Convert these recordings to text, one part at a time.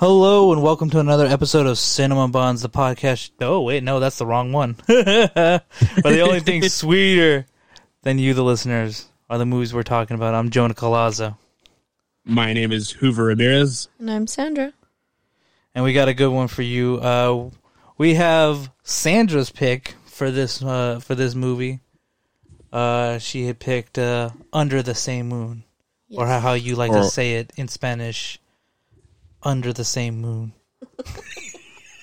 Hello and welcome to another episode of Cinema Bunz, the podcast. Oh, wait, no, that's the wrong one. But the only thing sweeter than you, the listeners, are the movies we're talking about. I'm Jonah Colazo. My name is Hoover Ramirez. And I'm Sandra. And we got a good one for you. We have Sandra's pick for this movie. She had picked Under the Same Moon, yes. Or how you like to say it in Spanish. Under the Same Moon.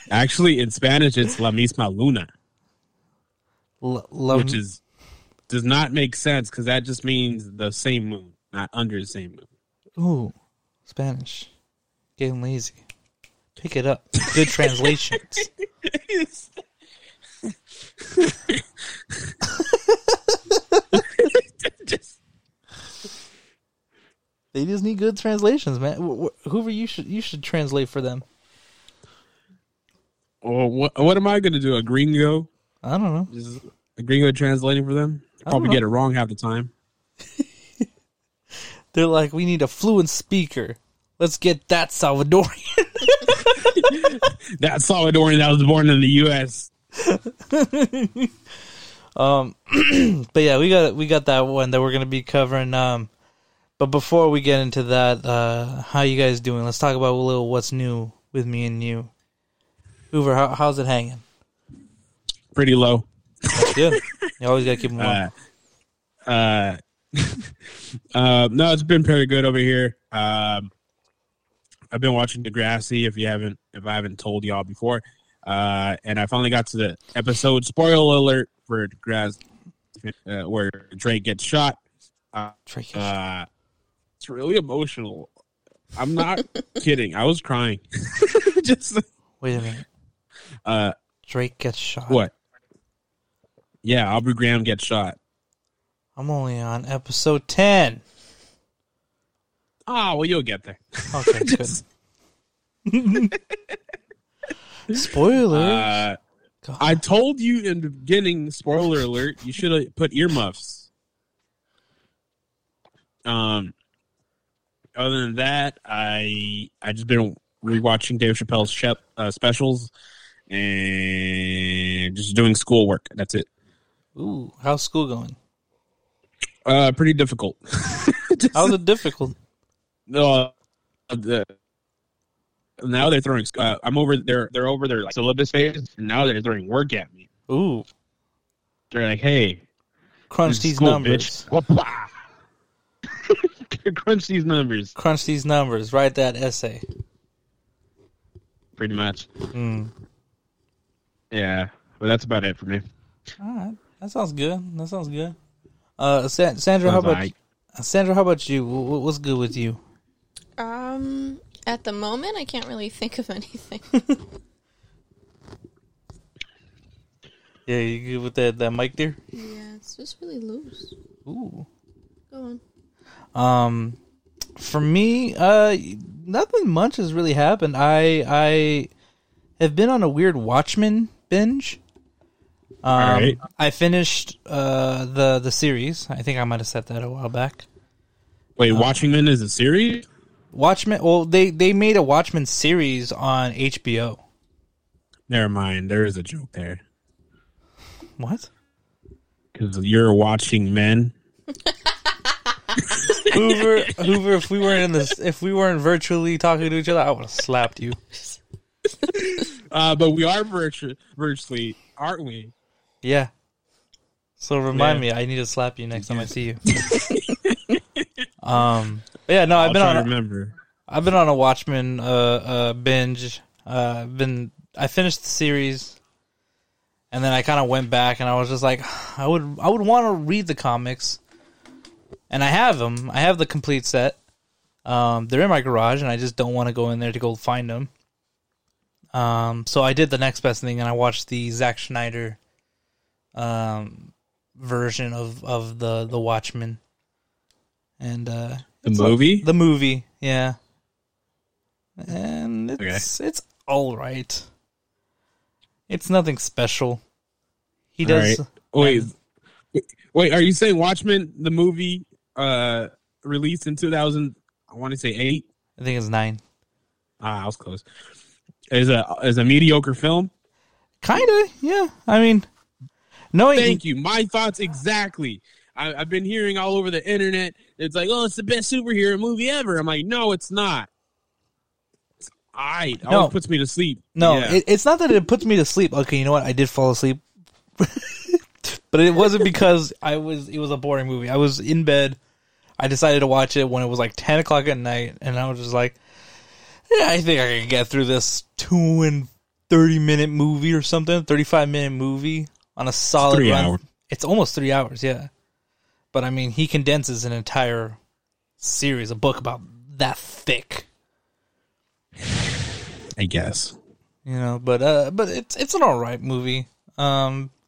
Actually, in Spanish, it's La Misma Luna. Which does not make sense, because that just means the same moon, not under the same moon. Ooh, Spanish. Getting lazy. Pick it up. Good translations. They just need good translations, man. Hoover, you should translate for them. Well, what am I going to do? A gringo? I don't know. Is a gringo translating for them? Probably get it wrong half the time. They're like, we need a fluent speaker. Let's get that Salvadorian. That Salvadorian that was born in the U.S. But yeah, we got that one that we're going to be covering. But before we get into that, how you guys doing? Let's talk about a little what's new with me and you. Hoover, how's it hanging? Pretty low. Yeah, you always gotta keep them warm. No, it's been pretty good over here. I've been watching Degrassi. If I haven't told y'all before, and I finally got to the episode. Spoiler alert for Degrassi, where Drake gets shot. It's really emotional. I'm not kidding. I was crying. Just wait a minute. Drake gets shot. What? Yeah, Aubrey Graham gets shot. I'm only on episode 10. Oh, well, you'll get there. Okay, good. Spoilers. I told you in the beginning, spoiler alert, you should have put earmuffs. Other than that, I just been rewatching Dave Chappelle's specials and just doing schoolwork. That's it. Ooh, how's school going? Pretty difficult. How's it difficult? No, now they're throwing. I'm over there. They're over their syllabus phase, and now they're throwing work at me. Ooh, they're like, "Hey, crunch these school, numbers." Bitch. Crunch these numbers. Crunch these numbers. Write that essay. Pretty much. Mm. Yeah. Well, that's about it for me. All right. That sounds good. Sandra, how about you? What's good with you? At the moment, I can't really think of anything. Yeah, you good with that mic there? Yeah, it's just really loose. Ooh. Go on. For me, nothing much has really happened. I have been on a weird Watchmen binge. All right. I finished the series. I think I might have said that a while back. Wait, Watchmen is a series? Watchmen. Well, they made a Watchmen series on HBO. Never mind. There is a joke there. What? Because you're watching men. Hoover, if we weren't virtually talking to each other, I would have slapped you. But we are virtually, aren't we? Yeah. So remind me, I need to slap you next time I see you. Yeah. No, I've been on a Watchmen binge. I finished the series, and then I kind of went back, and I was just like, I would want to read the comics. And I have them. I have the complete set. They're in my garage, and I just don't want to go in there to go find them. So I did the next best thing, and I watched the Zack Snyder version of the Watchmen. And the movie? The movie, yeah. And it's all right. It's nothing special. He does... Right. Wait, are you saying Watchmen, the movie... released in 2008. I think it's 9. I was close. Is a mediocre film. Kinda, yeah. I mean, knowing. Thank you. My thoughts exactly. I've been hearing all over the internet. It's like, oh, it's the best superhero movie ever. I'm like, no, it's not. It's all right. No. Always puts me to sleep. No, yeah. It's not that it puts me to sleep. Okay, you know what? I did fall asleep, but it wasn't because I was. It was a boring movie. I was in bed. I decided to watch it when it was like 10 o'clock at night, and I was just like, yeah, I think I can get through this 2 and 30 minute movie or something, 35 minute movie on a solid run. It's almost 3 hours, yeah. But I mean, he condenses an entire series, a book about that thick. I guess, you know, but it's an all right movie. It's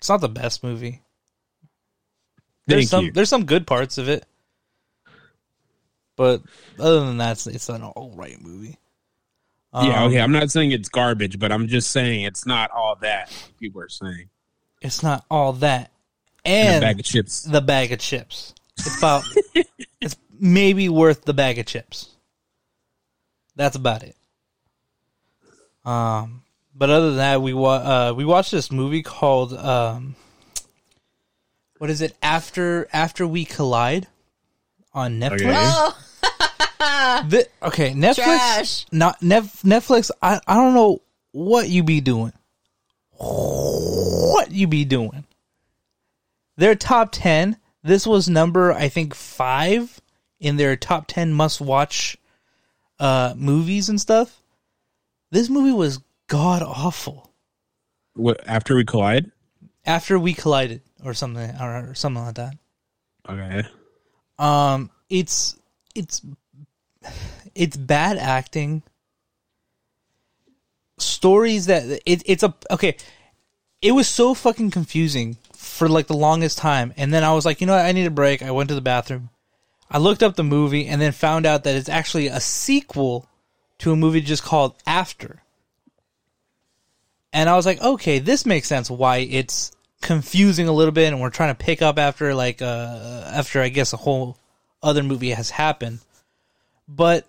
not the best movie. There's some good parts of it. But other than that, it's an all right movie. Yeah, okay. I'm not saying it's garbage, but I'm just saying it's not all that. People are saying it's not all that, and the bag of chips. It's about it's maybe worth the bag of chips. That's about it. But other than that, we watched this movie called what is it? After We Collide. On Netflix. Okay. Oh. Okay, Netflix. Trash. Not Netflix. I don't know what you be doing. What you be doing? Their top 10. This was number, I think, 5 in their top 10 must watch movies and stuff. This movie was god awful. What, After We Collide? After We Collided, or something, or something like that. Okay. It's bad acting. Stories that it was so fucking confusing for like the longest time, and then I was like, you know what? I need a break. I went to the bathroom. I looked up the movie and then found out that it's actually a sequel to a movie just called After. And I was like, okay, this makes sense why it's confusing a little bit, and we're trying to pick up after like after I guess a whole other movie has happened. But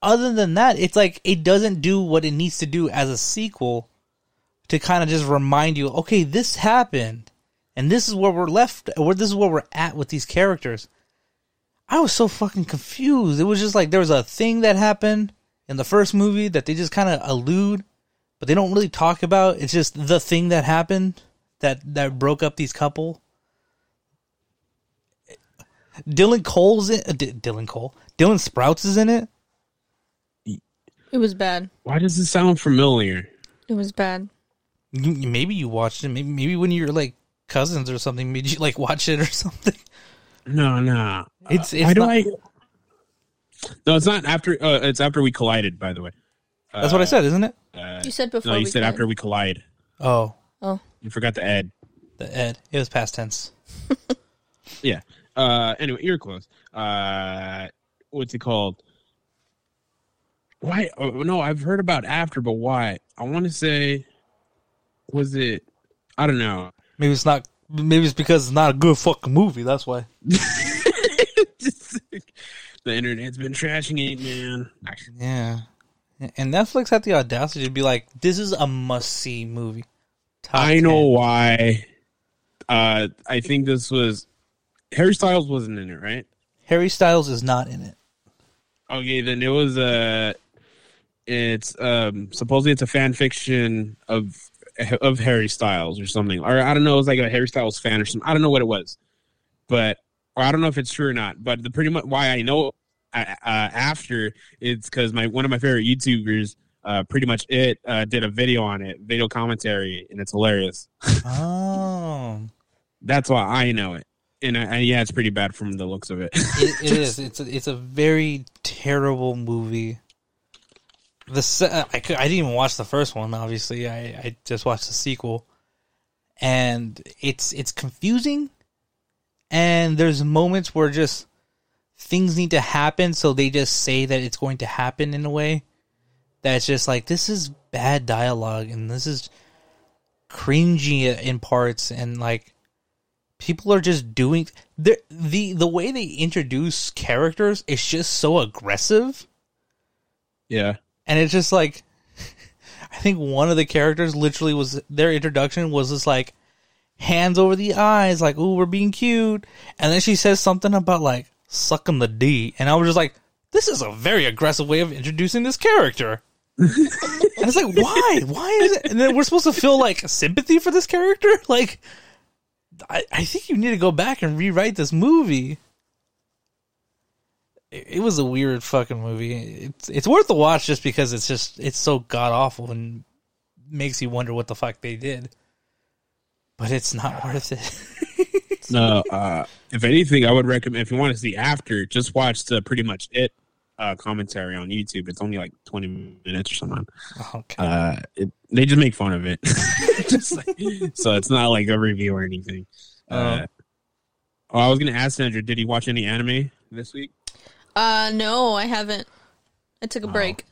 other than that, it's like it doesn't do what it needs to do as a sequel to kind of just remind you, okay, this happened and this is where we're left, or this is where we're at with these characters. I was so fucking confused. It was just like there was a thing that happened in the first movie that they just kind of allude, but they don't really talk about. It's just the thing that happened. That broke up these couple. Dylan Sprouts is in it. It was bad. Why does it sound familiar? It was bad. Maybe you watched it. Maybe when you were like cousins or something, maybe you like watch it or something. No. No, it's not After. It's After We Collided. By the way, that's what I said, isn't it? You said before. No, you said After We Collide. Oh. You forgot the ed. It was past tense. Yeah. Anyway, you're close. What's it called? Why? Oh, no, I've heard about After, but why? I want to say, was it? I don't know. Maybe it's not. Maybe it's because it's not a good fucking movie. That's why. Just, the internet's been trashing it, man. Actually. Yeah. And Netflix had the audacity to be like, "This is a must-see movie." I know why. I think this was... Harry Styles wasn't in it, right? Harry Styles is not in it. Okay, then it was a... It's supposedly it's a fan fiction of Harry Styles or something. Or I don't know, it was like a Harry Styles fan or something. I don't know what it was. But I don't know if it's true or not. But the pretty much why I know After, it's because one of my favorite YouTubers... pretty much it did a video on it, video commentary, and it's hilarious. Oh, that's why I know it, and yeah, it's pretty bad from the looks of it. It is. It's a very terrible movie. I didn't even watch the first one. Obviously, I just watched the sequel, and it's confusing, and there's moments where just things need to happen, so they just say that it's going to happen in a way. That's just like, this is bad dialogue, and this is cringy in parts, and like people are just doing the way they introduce characters is just so aggressive. Yeah, And it's just like, I think one of the characters literally was, their introduction was just like, hands over the eyes, like, ooh, we're being cute. And then she says something about, like, sucking the D. And I was just like, this is a very aggressive way of introducing this character. And it's like, why? Why is it? And then we're supposed to feel, like, sympathy for this character? Like, I think you need to go back and rewrite this movie. It was a weird fucking movie. It's worth the watch just because it's so god-awful and makes you wonder what the fuck they did. But it's not worth it. No, if anything, I would recommend, if you want to see after, just watch the Pretty Much It commentary on YouTube. It's only like 20 minutes or something. Okay. They just make fun of it. So it's not like a review or anything. I was going to ask Sandra, did he watch any anime this week? No, I haven't. I took a break.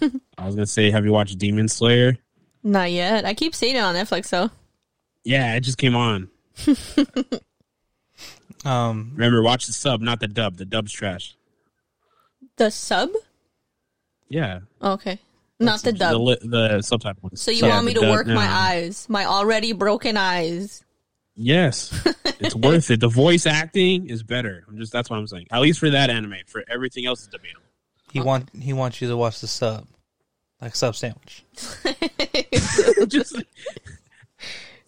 I was going to say, have you watched Demon Slayer? Not yet. I keep seeing it on Netflix, though. Yeah, it just came on. Remember, watch the sub, not the dub. The dub's trash. The sub? Yeah. Okay. Not the dub. The subtitle one. So you want me to work my eyes, my already broken eyes. Yes. It's worth it. The voice acting is better. That's what I'm saying. At least for that anime. For everything else is debatable. He wants you to watch the sub. Like sub sandwich. Just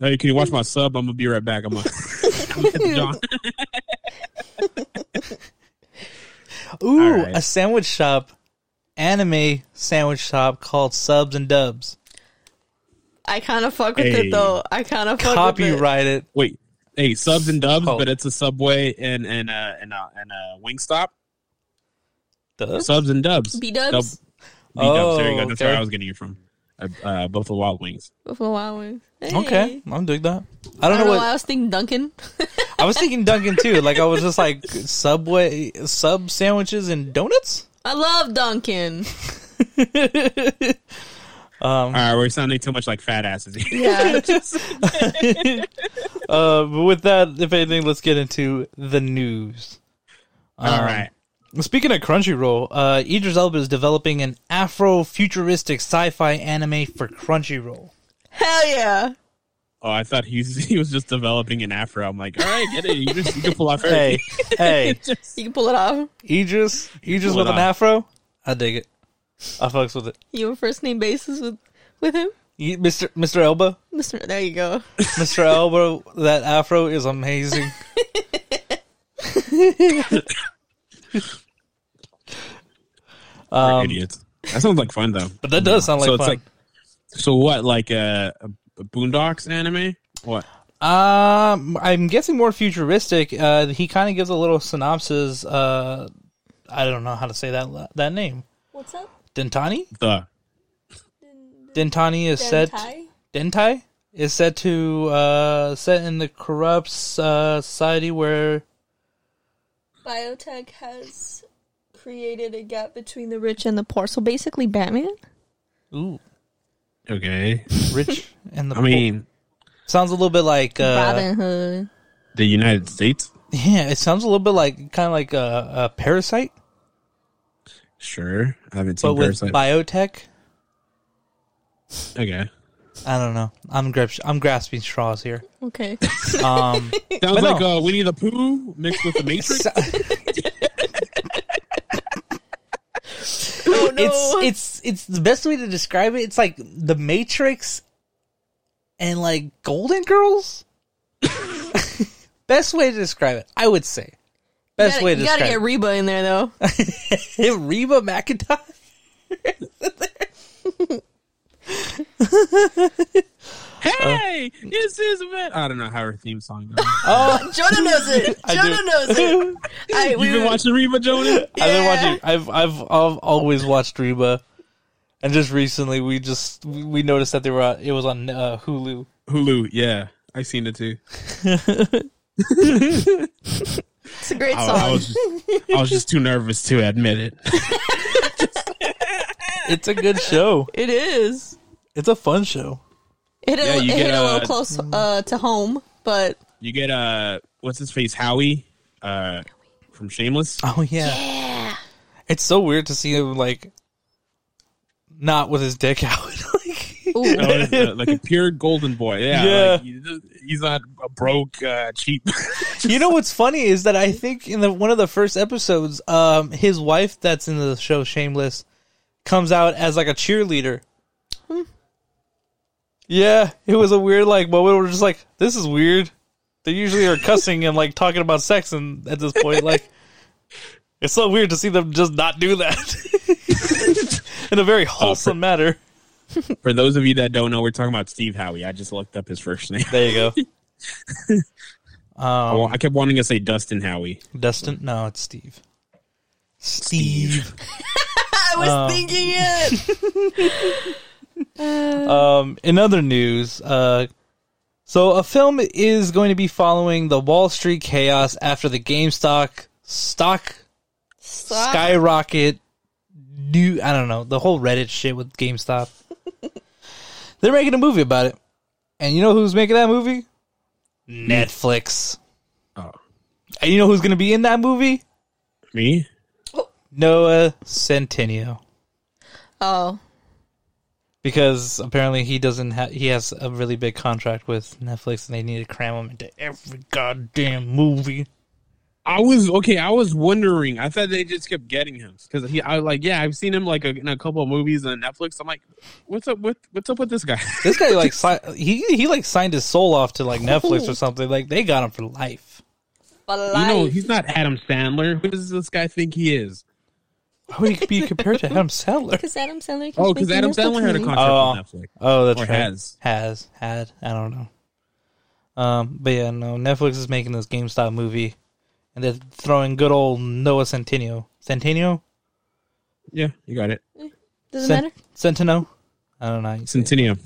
hey, can you watch my sub? I'm going to be right back. I'm at the John. Ooh, right. A sandwich shop, anime sandwich shop called Subs and Dubs. I kind of fuck with it, though. I kind of fuck copyright with it. Wait, hey, Subs and Dubs, but it's a Subway and a Wingstop. Dubs? Subs and Dubs. B-Dubs? B-Dubs, there you go. That's where I was getting it from. Buffalo Wild Wings. Buffalo Wild Wings. Hey. Okay, I'm doing that. I don't know why I was thinking Dunkin'. I was thinking Dunkin' too. Like I was just like Subway sub sandwiches and donuts. I love Dunkin'. All right, we're sounding too much like fat asses. Yeah. But with that, if anything, let's get into the news. All right. Speaking of Crunchyroll, Idris Elba is developing an Afro-futuristic sci-fi anime for Crunchyroll. Hell yeah! Oh, I thought he was just developing an Afro. I'm like, all right, get it. You can pull off everything. Hey, you can pull it off. Idris with an Afro? I dig it. I fucks with it. You on first name basis with him? Mr. Elba? There you go. Mr. Elba, that Afro is amazing. Idiots. That sounds like fun though. But that does sound like fun. So what? Like a Boondocks anime? What? I'm guessing more futuristic. He kind of gives a little synopsis. I don't know how to say that name. What's up? Dentani. Dentani is set. Dentai is set to set in the corrupt society where biotech has created a gap between the rich and the poor. So basically Batman? Ooh. Okay. Rich and the poor. I mean... Sounds a little bit like... Robin Hood. The United States? Yeah, it sounds a little bit like... Kind of like a Parasite? Sure. I haven't seen Parasite. But with biotech? Okay. I don't know. I'm grasping straws here. Okay. Sounds like Winnie the Pooh mixed with the Matrix. Oh, no. It's the best way to describe it. It's like the Matrix and like Golden Girls. Best way to describe it, I would say. You gotta get Reba in there though. Reba McEntire. Hey, this is what I don't know how her theme song goes. Oh, Jonah knows it. You've been watching Reba, Jonah? Yeah. I've always watched Reba, and just recently we noticed that it was on Hulu. Hulu, yeah, I seen it too. It's a great song. I was just too nervous to admit it. It's a good show. It is. It's a fun show. It hit a little close to home, but... You get, what's his face, Howey from Shameless. Oh, yeah. It's so weird to see him, like, not with his dick out. Like a pure golden boy. Yeah. Like he's not a broke, cheap. You know what's funny is that I think in one of the first episodes, his wife that's in the show Shameless comes out as like a cheerleader. Yeah, it was a weird moment. We're just like, this is weird. They usually are cussing and like talking about sex, and at this point, it's so weird to see them just not do that in a very wholesome manner. For those of you that don't know, we're talking about Steve Howey. I just looked up his first name. There you go. I kept wanting to say Dustin Howey. Dustin? No, it's Steve. Steve. I was thinking it. In other news, so a film is going to be following the Wall Street chaos after the GameStop stock skyrocket. I don't know, the whole Reddit shit with GameStop. They're making a movie about it. And you know who's making that movie? Netflix. Oh. And you know who's going to be in that movie? Me? Noah Centineo. Oh. Because apparently he has a really big contract with Netflix and they need to cram him into every goddamn movie. I was wondering. I thought they just kept getting him because I've seen him in a couple of movies on Netflix. I'm like, what's up with this guy? This guy he signed his soul off to Netflix or something. Like they got him for life. You know, he's not Adam Sandler. Who does this guy think he is? Why would he be compared to Adam Sandler? Because Adam Sandler. Because Adam Sandler had a contract with Netflix. Oh, that's right. Has had. I don't know. But yeah, no. Netflix is making this GameStop movie. And they're throwing good old Noah Centineo. Centineo? Yeah, you got it. Doesn't matter. Centineo? I don't know. Centineo.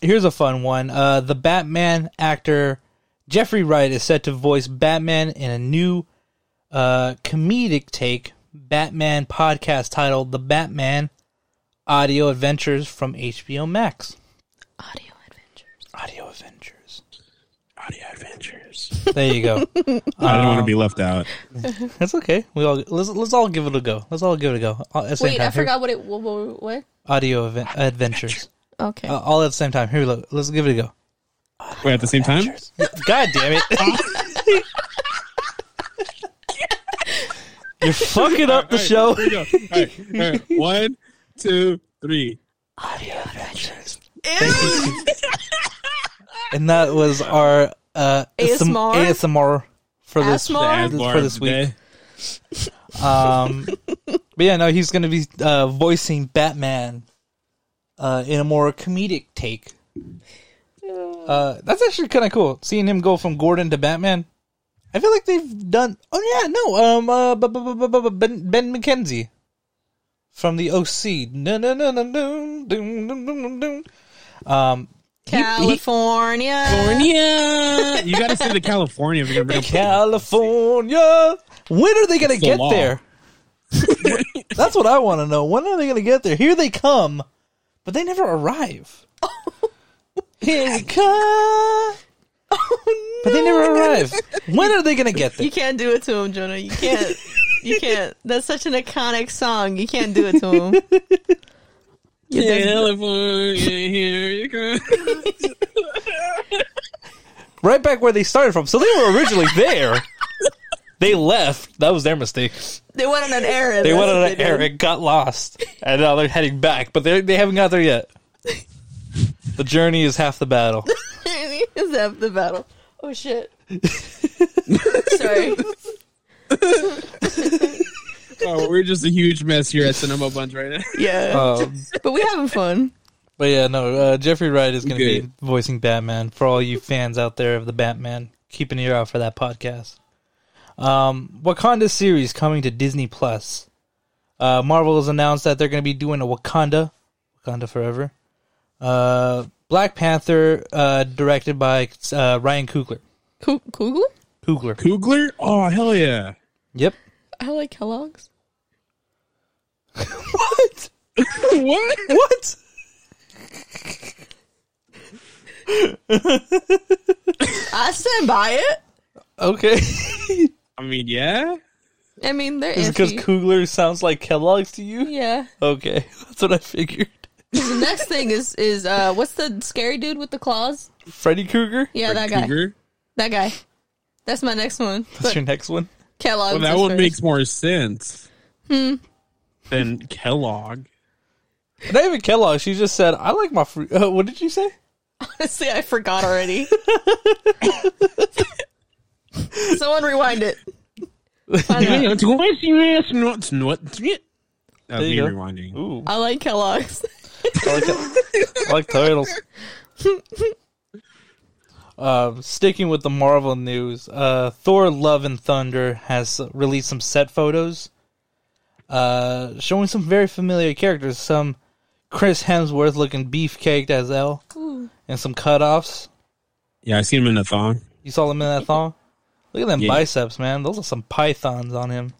Here's a fun one. The Batman actor Jeffrey Wright is set to voice Batman in a new comedic take Batman podcast titled The Batman Audio Adventures from HBO Max. Audio Adventures. There you go. I don't want to be left out. That's okay. Let's all give it a go. Wait, I forgot what it was. What? Audio Adventures. Okay. All at the same time. Here we go. Let's give it a go. Wait, at the same time? God damn it. You're fucking up the show. All right. 1, 2, 3. Audio Adventures. Ew. And that was our ASMR for this week. But yeah, no, he's going to be voicing Batman in a more comedic take. That's actually kind of cool, seeing him go from Gordon to Batman. I feel like they've done. Oh yeah, no, Ben McKenzie from the OC. California. You gotta say the California. California. When are they gonna get there? That's what I want to know. When are they gonna get there? Here they come, but they never arrive. Here we come, but they never arrive. When are they gonna get there? You can't do it to him, Jonah. You can't. You can't. That's such an iconic song. You can't do it to him. California, here you go. Right back where they started from. So they were originally there. They left. That was their mistake. They went on an errand. Got lost, and now they're heading back. But they haven't got there yet. The journey is half the battle. Oh shit! Sorry. Oh, we're just a huge mess here at Cinema Bunz right now. Yeah. But we're having fun. But yeah, no, Jeffrey Wright is going to be voicing Batman. For all you fans out there of the Batman, keep an ear out for that podcast. Wakanda series coming to Disney+. Marvel has announced that they're going to be doing a Wakanda Forever. Black Panther, directed by Ryan Coogler. Coogler? Oh, hell yeah. Yep. I like Kellogg's. What? What? I stand by it. Okay. I mean, yeah. I mean, they're iffy. Is it because Coogler sounds like Kellogg's to you? Yeah. Okay, that's what I figured. The next thing is what's the scary dude with the claws? Freddy Krueger? Yeah, Freddy Krueger. That guy. That's my next one. That's your next one? Kellogg's. Well, that one makes more sense than Kellogg. Not even Kellogg. She just said, I like my fruit. What did you say? Honestly, I forgot already. Someone rewind it. That was me rewinding. Ooh. I like Kellogg's. I like turtles. Sticking with the Marvel news, Thor Love and Thunder has released some set photos showing some very familiar characters. Some Chris Hemsworth looking beefcaked as L, and some cutoffs. Yeah, I seen him in a thong. You saw him in that thong? Look at them biceps, man. Those are some pythons on him.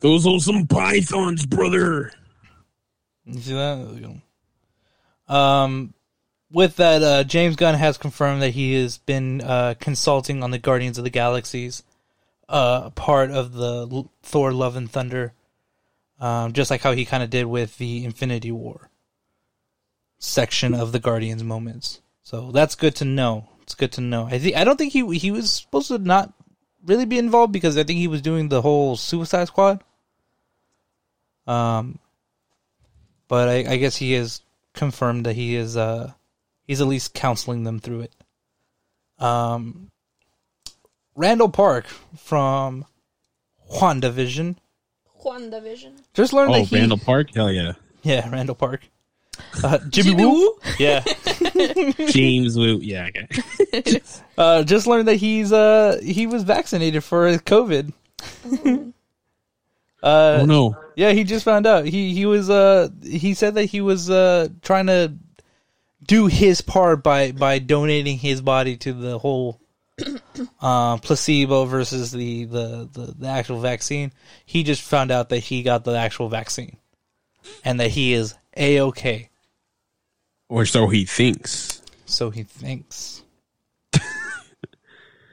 Those are some pythons, brother. You see that? With that, James Gunn has confirmed that he has been consulting on the Guardians of the Galaxies, part of the Thor Love and Thunder, just like how he kind of did with the Infinity War section of the Guardians moments. So that's good to know. It's good to know. I don't think he was supposed to not really be involved, because I think he was doing the whole Suicide Squad. But I guess he has confirmed that he is he's at least counseling them through it. Randall Park from WandaVision. Just learned that he... Randall Park? Hell yeah. Yeah, Randall Park. Jimmy Woo? Yeah. James Woo. Yeah, okay. Just learned that he was vaccinated for COVID. Oh no. Yeah, he just found out. He was he said that he was trying to do his part by donating his body to the whole placebo versus the actual vaccine. He just found out that he got the actual vaccine and that he is A-okay. Or so he thinks.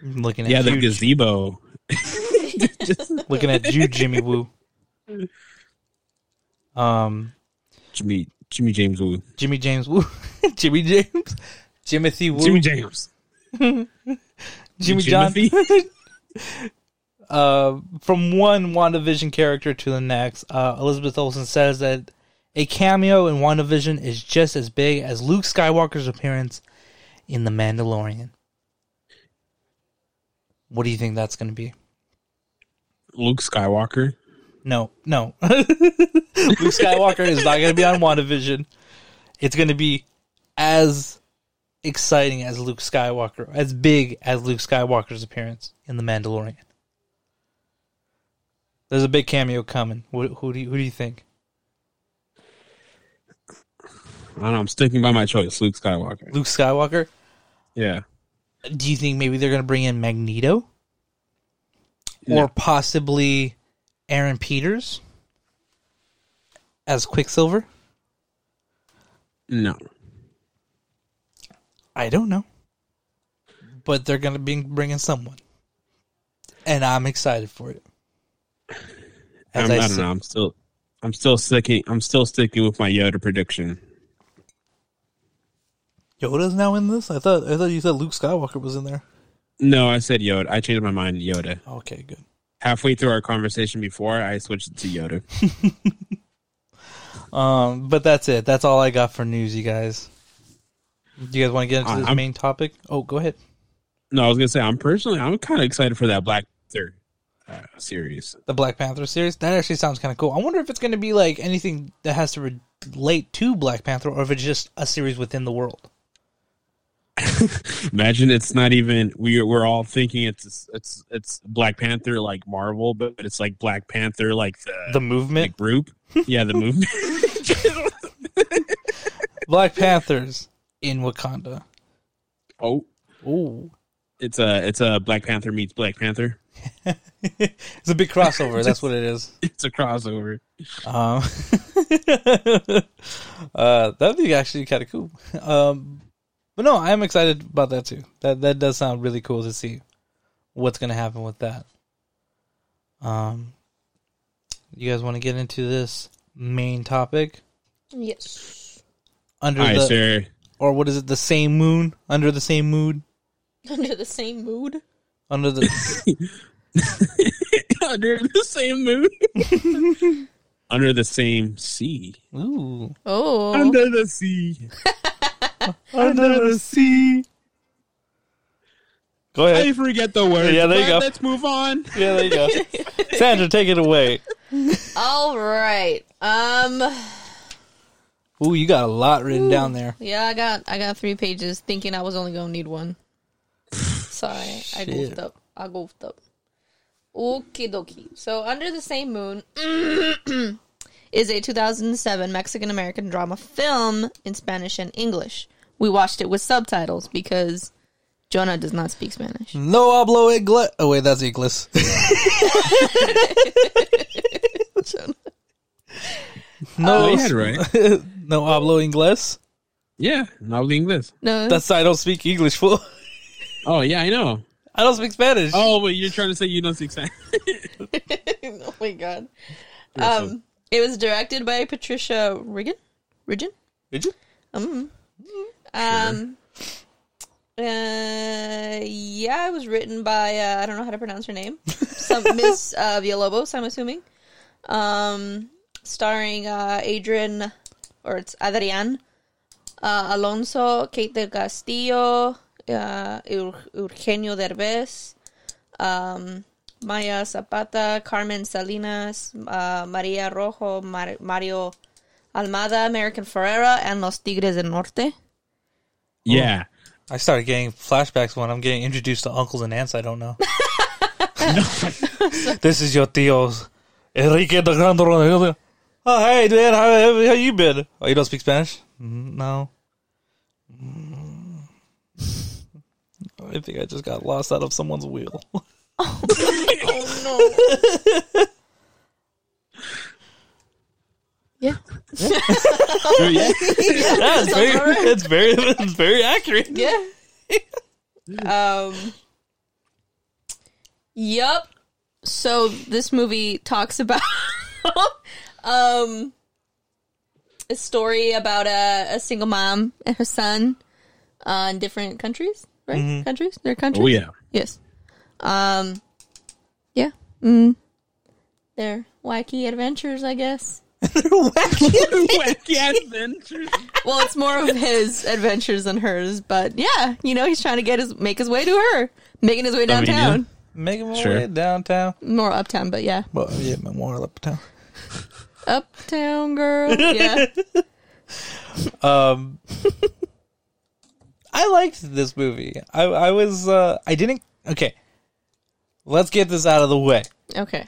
Looking at the gazebo. Just looking at you, Jimmy Woo. Jimmy James Woo. Jimmy James Woo. Jimmy James. Jimothy Woo. Jimmy James. Jimmy John. From one WandaVision character to the next, Elizabeth Olsen says that a cameo in WandaVision is just as big as Luke Skywalker's appearance in The Mandalorian. What do you think that's going to be? Luke Skywalker? No. Luke Skywalker is not going to be on WandaVision. It's going to be as exciting as Luke Skywalker, as big as Luke Skywalker's appearance in The Mandalorian. There's a big cameo coming. Who do you think? I don't know. I'm sticking by my choice. Luke Skywalker. Luke Skywalker? Yeah. Do you think maybe they're going to bring in Magneto? Yeah. Or possibly Aaron Peters as Quicksilver? No. I don't know. But they're going to be bringing someone. And I'm excited for it. I don't know. I'm still sticking with my Yoda prediction. Yoda's now in this? I thought you said Luke Skywalker was in there. No, I said Yoda. I changed my mind. Yoda. Okay, good. Halfway through our conversation before, I switched to Yoda. But that's it. That's all I got for news, you guys. Do you guys want to get into this main topic? Oh, go ahead. No, I was gonna say I'm kind of excited for that Black Panther series. The Black Panther series? That actually sounds kind of cool. I wonder if it's going to be like anything that has to relate to Black Panther, or if it's just a series within the world. Imagine it's not even we're all thinking it's Black Panther like Marvel, but it's like Black Panther like the movement, like group. Yeah, the movement. Black Panthers in Wakanda. Oh, it's a Black Panther meets Black Panther. It's a big crossover. That's what it is. It's a crossover. That'd be actually kind of cool. But no, I am excited about that too. That does sound really cool to see what's going to happen with that. You guys want to get into this main topic? Yes. Under Hi, the sir. Or what is it? The same moon? Under the same mood? Under the same mood? Under the under the same moon. Under the same sea. Ooh. Oh. Under the sea. Under the sea. Go ahead. I forget the word. Yeah, there you go. Let's move on. Yeah, there you go. Sandra, take it away. All right. Ooh, you got a lot written down there. Yeah, I got 3 pages thinking I was only going to need one. Sorry, shit. I goofed up. Okie dokie. So, Under the Same Moon is a 2007 Mexican-American drama film in Spanish and English. We watched it with subtitles because Jonah does not speak Spanish. No hablo inglés. Oh, wait, that's English. No, had right. No hablo inglés? Yeah, no hablo inglés. No. That's I don't speak English, fool. Oh, yeah, I know. I don't speak Spanish. Oh, wait, you're trying to say you don't speak Spanish. Oh, my God. It was directed by Patricia Riggen. Riggen? Sure. Yeah, it was written by, I don't know how to pronounce her name. Miss Villalobos, I'm assuming. Starring Adrián Alonso, Kate del Castillo, Eugenio Derbez, Maya Zapata, Carmen Salinas, Maria Rojo, Mario Almada, American Ferrera, and Los Tigres del Norte. Yeah. I started getting flashbacks when I'm getting introduced to uncles and aunts I don't know. This is your tíos. Enrique de Grandorona. Oh, hey, man, how you been? Oh, you don't speak Spanish? No. I think I just got lost out of someone's wheel. Oh, no. Yeah. Yeah. It's very accurate. Yeah. Yup. So this movie talks about a story about a single mom and her son in different countries. Right? Mm-hmm. Countries? They're countries? Oh, yeah. Yes. Yeah. Mm. They're wacky adventures, I guess. Wacky adventures. Well, it's more of his adventures than hers, but yeah, you know, he's trying to make his way to her. Making his way downtown. I mean, yeah. Making his way downtown. More uptown, but yeah. Well, yeah, more uptown. Uptown girl, yeah. I liked this movie. I was, I didn't, okay. Let's get this out of the way. Okay.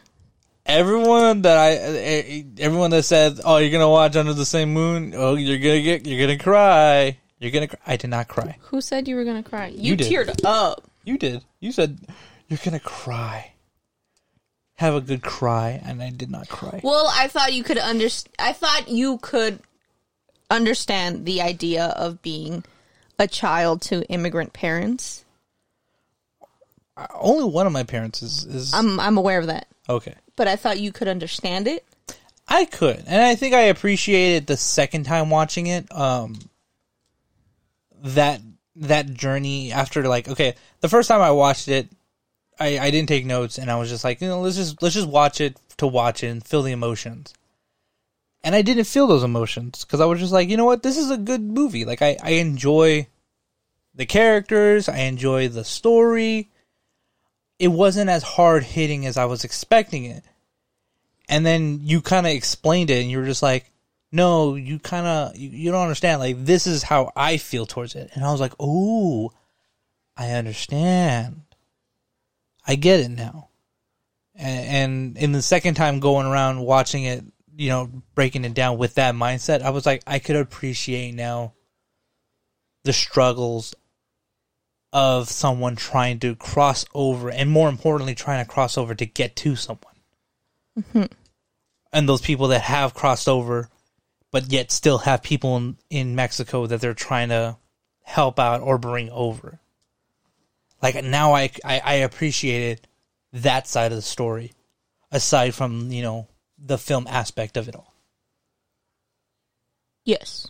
Everyone that said, oh, you're going to watch Under the Same Moon, oh, you're going to cry. You're going to cry. I did not cry. Who said you were going to cry? You teared up. You did. You said, you're going to cry. Have a good cry, and I did not cry. Well, I thought you could understand the idea of being a child to immigrant parents. Only one of my parents is... I'm aware of that. Okay. But I thought you could understand it. I could. And I think I appreciated the second time watching it. That journey after, like, okay, the first time I watched it, I didn't take notes, and I was just like, you know, let's just watch it to watch it and feel the emotions. And I didn't feel those emotions because I was just like, you know what? This is a good movie. Like, I enjoy the characters. I enjoy the story. It wasn't as hard-hitting as I was expecting it. And then you kind of explained it, and you were just like, no, you don't understand. Like, this is how I feel towards it. And I was like, oh, I understand. I get it now. And in the second time going around watching it, you know, breaking it down with that mindset, I was like, I could appreciate now the struggles of someone trying to cross over, and more importantly, trying to cross over to get to someone. Mm-hmm. And those people that have crossed over, but yet still have people in Mexico that they're trying to help out or bring over. Like, now I appreciated that side of the story. aside from, you know, the film aspect of it all. Yes.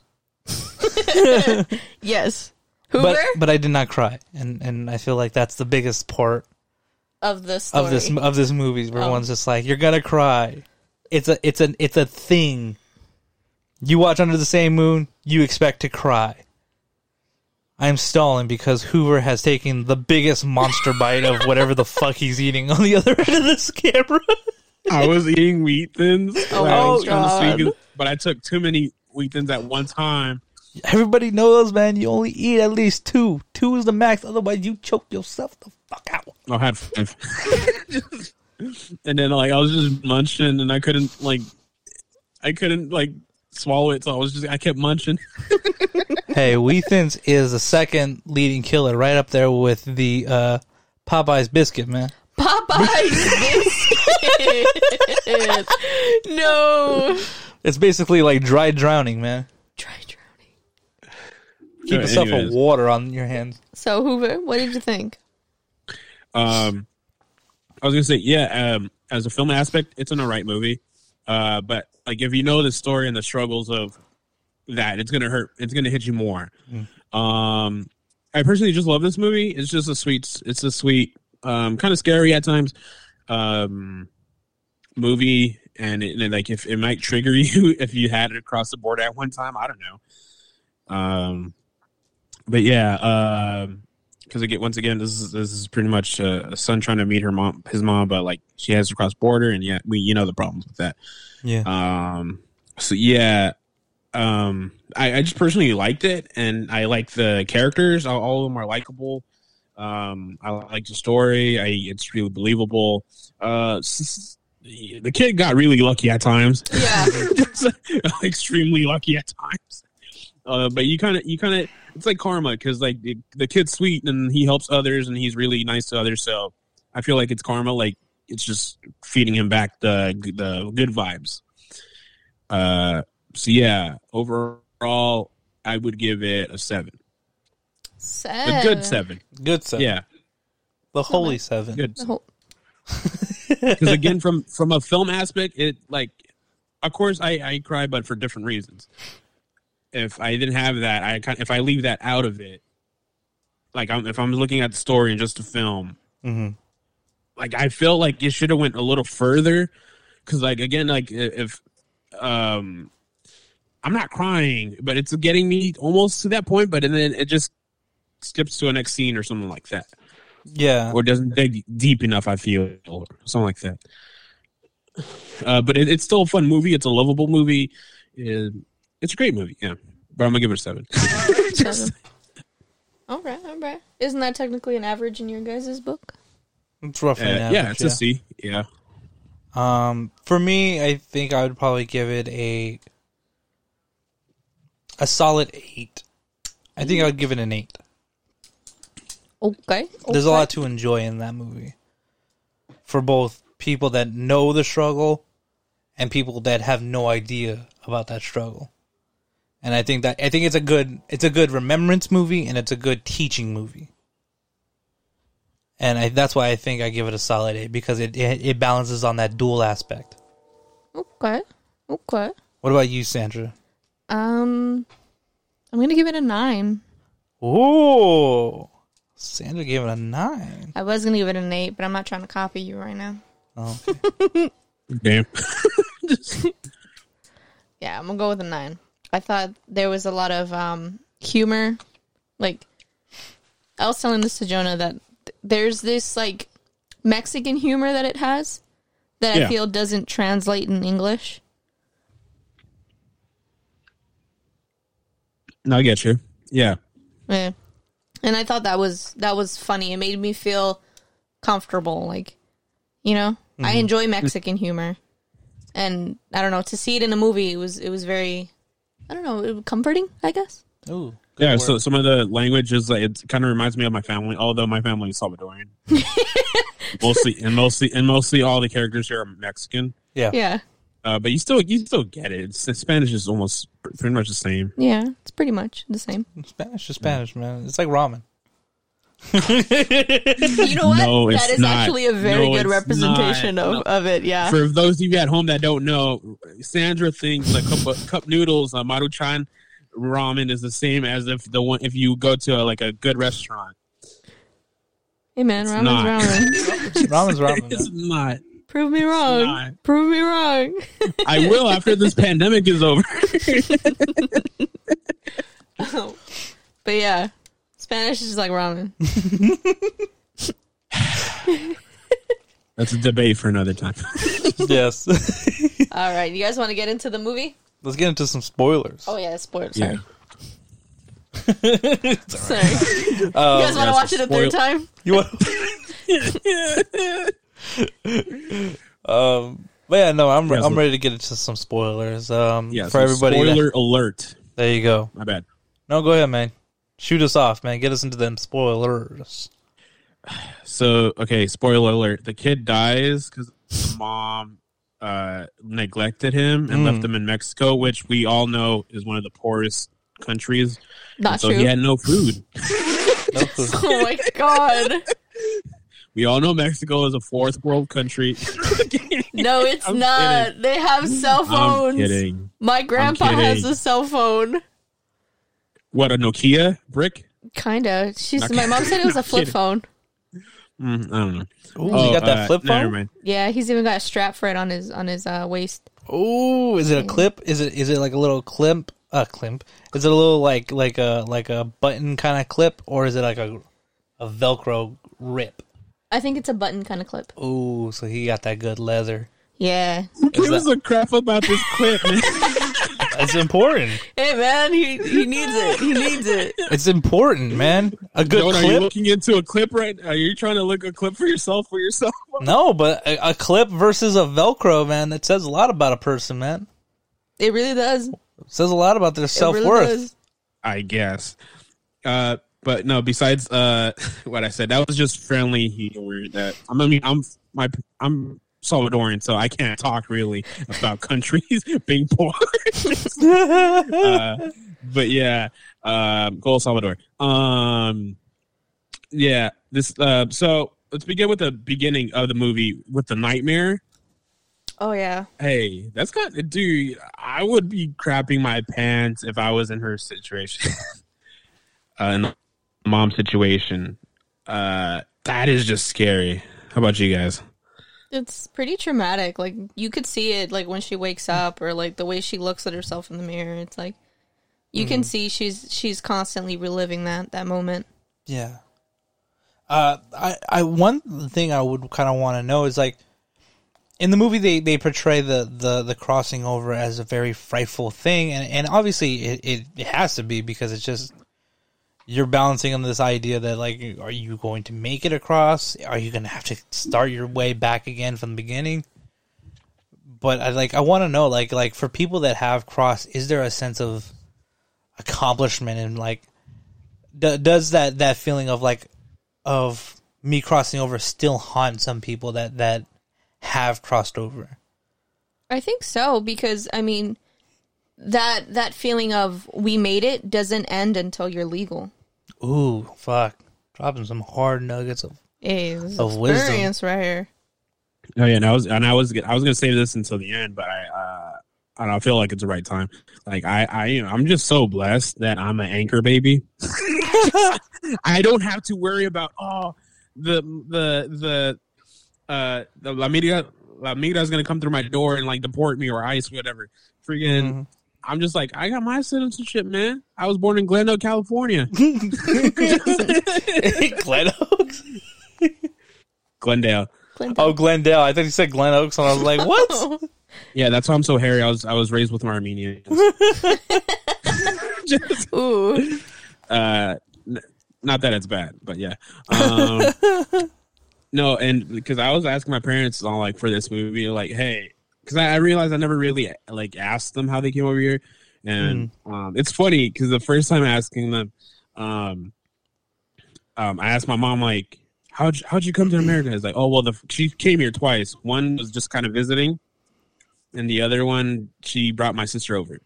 Yes. Hoover? But I did not cry, and I feel like that's the biggest part of the story. of this movie, where one's just like, you're gonna cry. It's a thing. You watch Under the Same Moon, you expect to cry. I'm stalling because Hoover has taken the biggest monster bite of whatever the fuck he's eating on the other end of this camera. I was eating Wheat Thins. But I took too many Wheat Thins at one time. Everybody knows, man, you only eat at least two. Two is the max, otherwise you choke yourself the fuck out. I had five. And then I was just munching, and I couldn't swallow it, so I kept munching. Hey, Wheat Thins is the second leading killer, right up there with the Popeye's biscuit, man. Popeye's biscuit. No. It's basically like dry drowning, man. Keep yourself a water on your hands. So, Hoover, what did you think? I was going to say, as a film aspect, it's an alright movie. But, if you know the story and the struggles of that, it's going to hurt. It's going to hit you more. Mm. I personally just love this movie. It's just a sweet, kind of scary at times, movie. And if it might trigger you if you had it across the board at one time. I don't know. Because this is pretty much a son trying to meet his mom, but she has to cross border, and we the problems with that. Yeah. I just personally liked it, and I like the characters. All of them are likable. I like the story. It's really believable. The kid got really lucky at times. Yeah. Extremely lucky at times. But you kind of, it's like karma, because the kid's sweet and he helps others and he's really nice to others. So I feel like it's karma. It's just feeding him back the good vibes. Overall, I would give it a 7. A good 7. Good 7. Yeah. The holy 7. Good. Because again, from a film aspect, it of course I cry, but for different reasons. If I didn't have that, if I leave that out of it, if I'm looking at the story and just the film, mm-hmm. I feel like it should have went a little further. Because if I'm not crying, but it's getting me almost to that point, but and then it just skips to a next scene or something like that. Yeah, or doesn't dig deep enough. I feel or something like that. But it's still a fun movie. It's a lovable movie. It's a great movie, yeah. But I'm going to give it a 7. 7. All right. Isn't that technically an average in your guys' book? It's roughly an average. Yeah, it's a C, yeah. For me, I think I would probably give it a solid 8. I think I would give it an 8. Okay. There's a lot to enjoy in that movie. For both people that know the struggle and people that have no idea about that struggle. And I think it's a good remembrance movie, and it's a good teaching movie. And that's why I think I give it a solid 8, because it balances on that dual aspect. Okay. What about you, Sandra? I'm gonna give it a 9. Ooh, Sandra gave it a 9. I was gonna give it an 8, but I'm not trying to copy you right now. Oh, okay. Damn. Yeah, I'm gonna go with a 9. I thought there was a lot of humor. I was telling this to Jonah that there's this Mexican humor that it has that I feel doesn't translate in English. No, I get you. Yeah. And I thought that was funny. It made me feel comfortable. Mm-hmm. I enjoy Mexican humor, and I don't know, to see it in a movie, it was very. I don't know, comforting, I guess. Oh, yeah. Word. So some of the language is it kind of reminds me of my family, although my family is Salvadorian. mostly all the characters here are Mexican. Yeah. But you still get it. Spanish is almost pretty much the same. Yeah, it's pretty much the same. Spanish is Spanish, man. It's like ramen. You know what? No, that is not. Actually a very good representation of it. Yeah. For those of you at home that don't know, Sandra thinks a cup noodles, Maruchan ramen is the same as if you go to a good restaurant. Hey man, ramen's ramen. Ramen's ramen. It's not. Prove me wrong. Prove me wrong. I will after this pandemic is over. Oh. But yeah, Spanish is just like ramen. That's a debate for another time. Yes. All right, you guys want to get into the movie? Let's get into some spoilers. Oh yeah, spoilers. Sorry. It's all right. Sorry. You guys want to watch it a third time? You want? But yeah, no, I'm ready to get into some spoilers. For everybody. Spoiler alert. There you go. My bad. No, go ahead, man. Shoot us off, man. Get us into them spoilers. So, okay, spoiler alert. The kid dies because mom neglected him and left him in Mexico, which we all know is one of the poorest countries. Not true. So he had no food. Oh, my God. We all know Mexico is a fourth world country. No, it's not. Kidding. They have cell phones. I'm kidding. My grandpa has a cell phone. What, a Nokia brick? Kinda. My mom said it was a flip phone. I don't know. Ooh, you got that flip phone? Never mind. Yeah, he's even got a strap for it on his waist. Oh, is it a clip? Is it like a little climp? Climp? Is it a little like a button kind of clip, or is it like a Velcro rip? I think it's a button kind of clip. Oh, so he got that good leather. Yeah. Who gives a crap about this clip, man? It's important. Hey, man, he needs it. He needs it. It's important, man. A good clip. Are you looking into a clip right now? Are you trying to look a clip for yourself? No, but a clip versus a Velcro, man, that says a lot about a person, man. It really does. It says a lot about their self-worth. Really, I guess. But no, besides what I said, that was just friendly humor. I'm Salvadoran, so I can't talk really about countries being poor. But yeah, go El Salvador. Yeah, this. So let's begin with the beginning of the movie with the nightmare. Oh yeah. Hey, that's got, dude. I would be crapping my pants if I was in her situation, in mom's situation. That is just scary. How about you guys? It's pretty traumatic. Like, you could see it, like, when she wakes up or, like, the way she looks at herself in the mirror. It's like, you can see she's constantly reliving that moment. Yeah. I one thing I would kind of want to know is, like, in the movie, they portray the crossing over as a very frightful thing. And obviously, it has to be, because it's just, you're balancing on this idea that, like, are you going to make it across? Are you going to have to start your way back again from the beginning? But I want to know, like for people that have crossed, is there a sense of accomplishment? And like, does that feeling of like, of me crossing over still haunt some people that have crossed over? I think so, because I mean, that feeling of we made it doesn't end until you're legal. Ooh, fuck. Dropping some hard nuggets of wisdom right here. Oh yeah, and I was gonna save this until the end, but I don't feel like it's the right time. Like I'm just so blessed that I'm an anchor baby. I don't have to worry about the La Migra is gonna come through my door and like deport me or ICE, whatever. Freaking. Mm-hmm. I'm just like, I got my citizenship, man. I was born in Glen Oak, California. Glen Oaks? Glendale. Oh, Glendale. I thought you said Glen Oaks, and I was like, what? Yeah, that's why I'm so hairy. I was raised with my Armenians. Ooh. Not that it's bad, but yeah. No, and because I was asking my parents all like for this movie, like, hey. Because I realized I never really like asked them how they came over here, and it's funny because the first time asking them, I asked my mom like, "How'd you come to America?" It's like, "Oh well, she came here twice. One was just kind of visiting, and the other one she brought my sister over.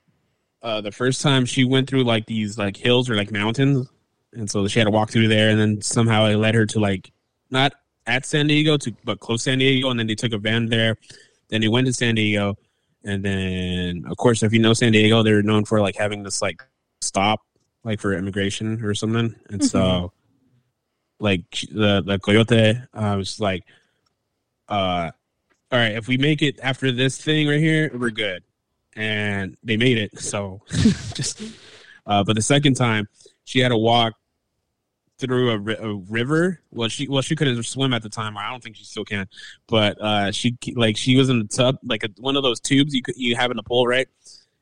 The first time she went through like these like hills or like mountains, And so she had to walk through there, and then somehow it led her to, like, not at San Diego, but close San Diego, and then they took a van there. Then they went to San Diego, and then, of course, if you know San Diego, they're known for, like, having this, like, stop, like, for immigration or something. And so, like, the coyote was just like, all right, if we make it after this thing right here, we're good. And they made it, so just... but the second time, she had to walk through a river. Well, she couldn't swim at the time. I don't think she still can. But she was in the tub, like one of those tubes you have in the pool, right?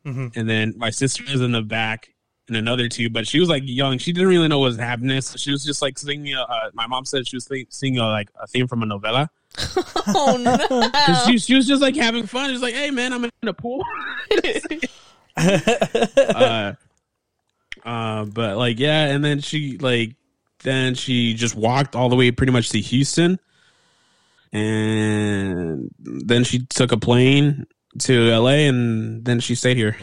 Mm-hmm. And then my sister was in the back in another tube. But she was, like, young. She didn't really know what was happening. So she was just, like, singing. My mom said she was singing, like, a theme from a novella. Oh, no. She was just, like, having fun. She was like, hey, man, I'm in the pool. But like, yeah. And then she just walked all the way pretty much to Houston, and then she took a plane to LA, and then she stayed here.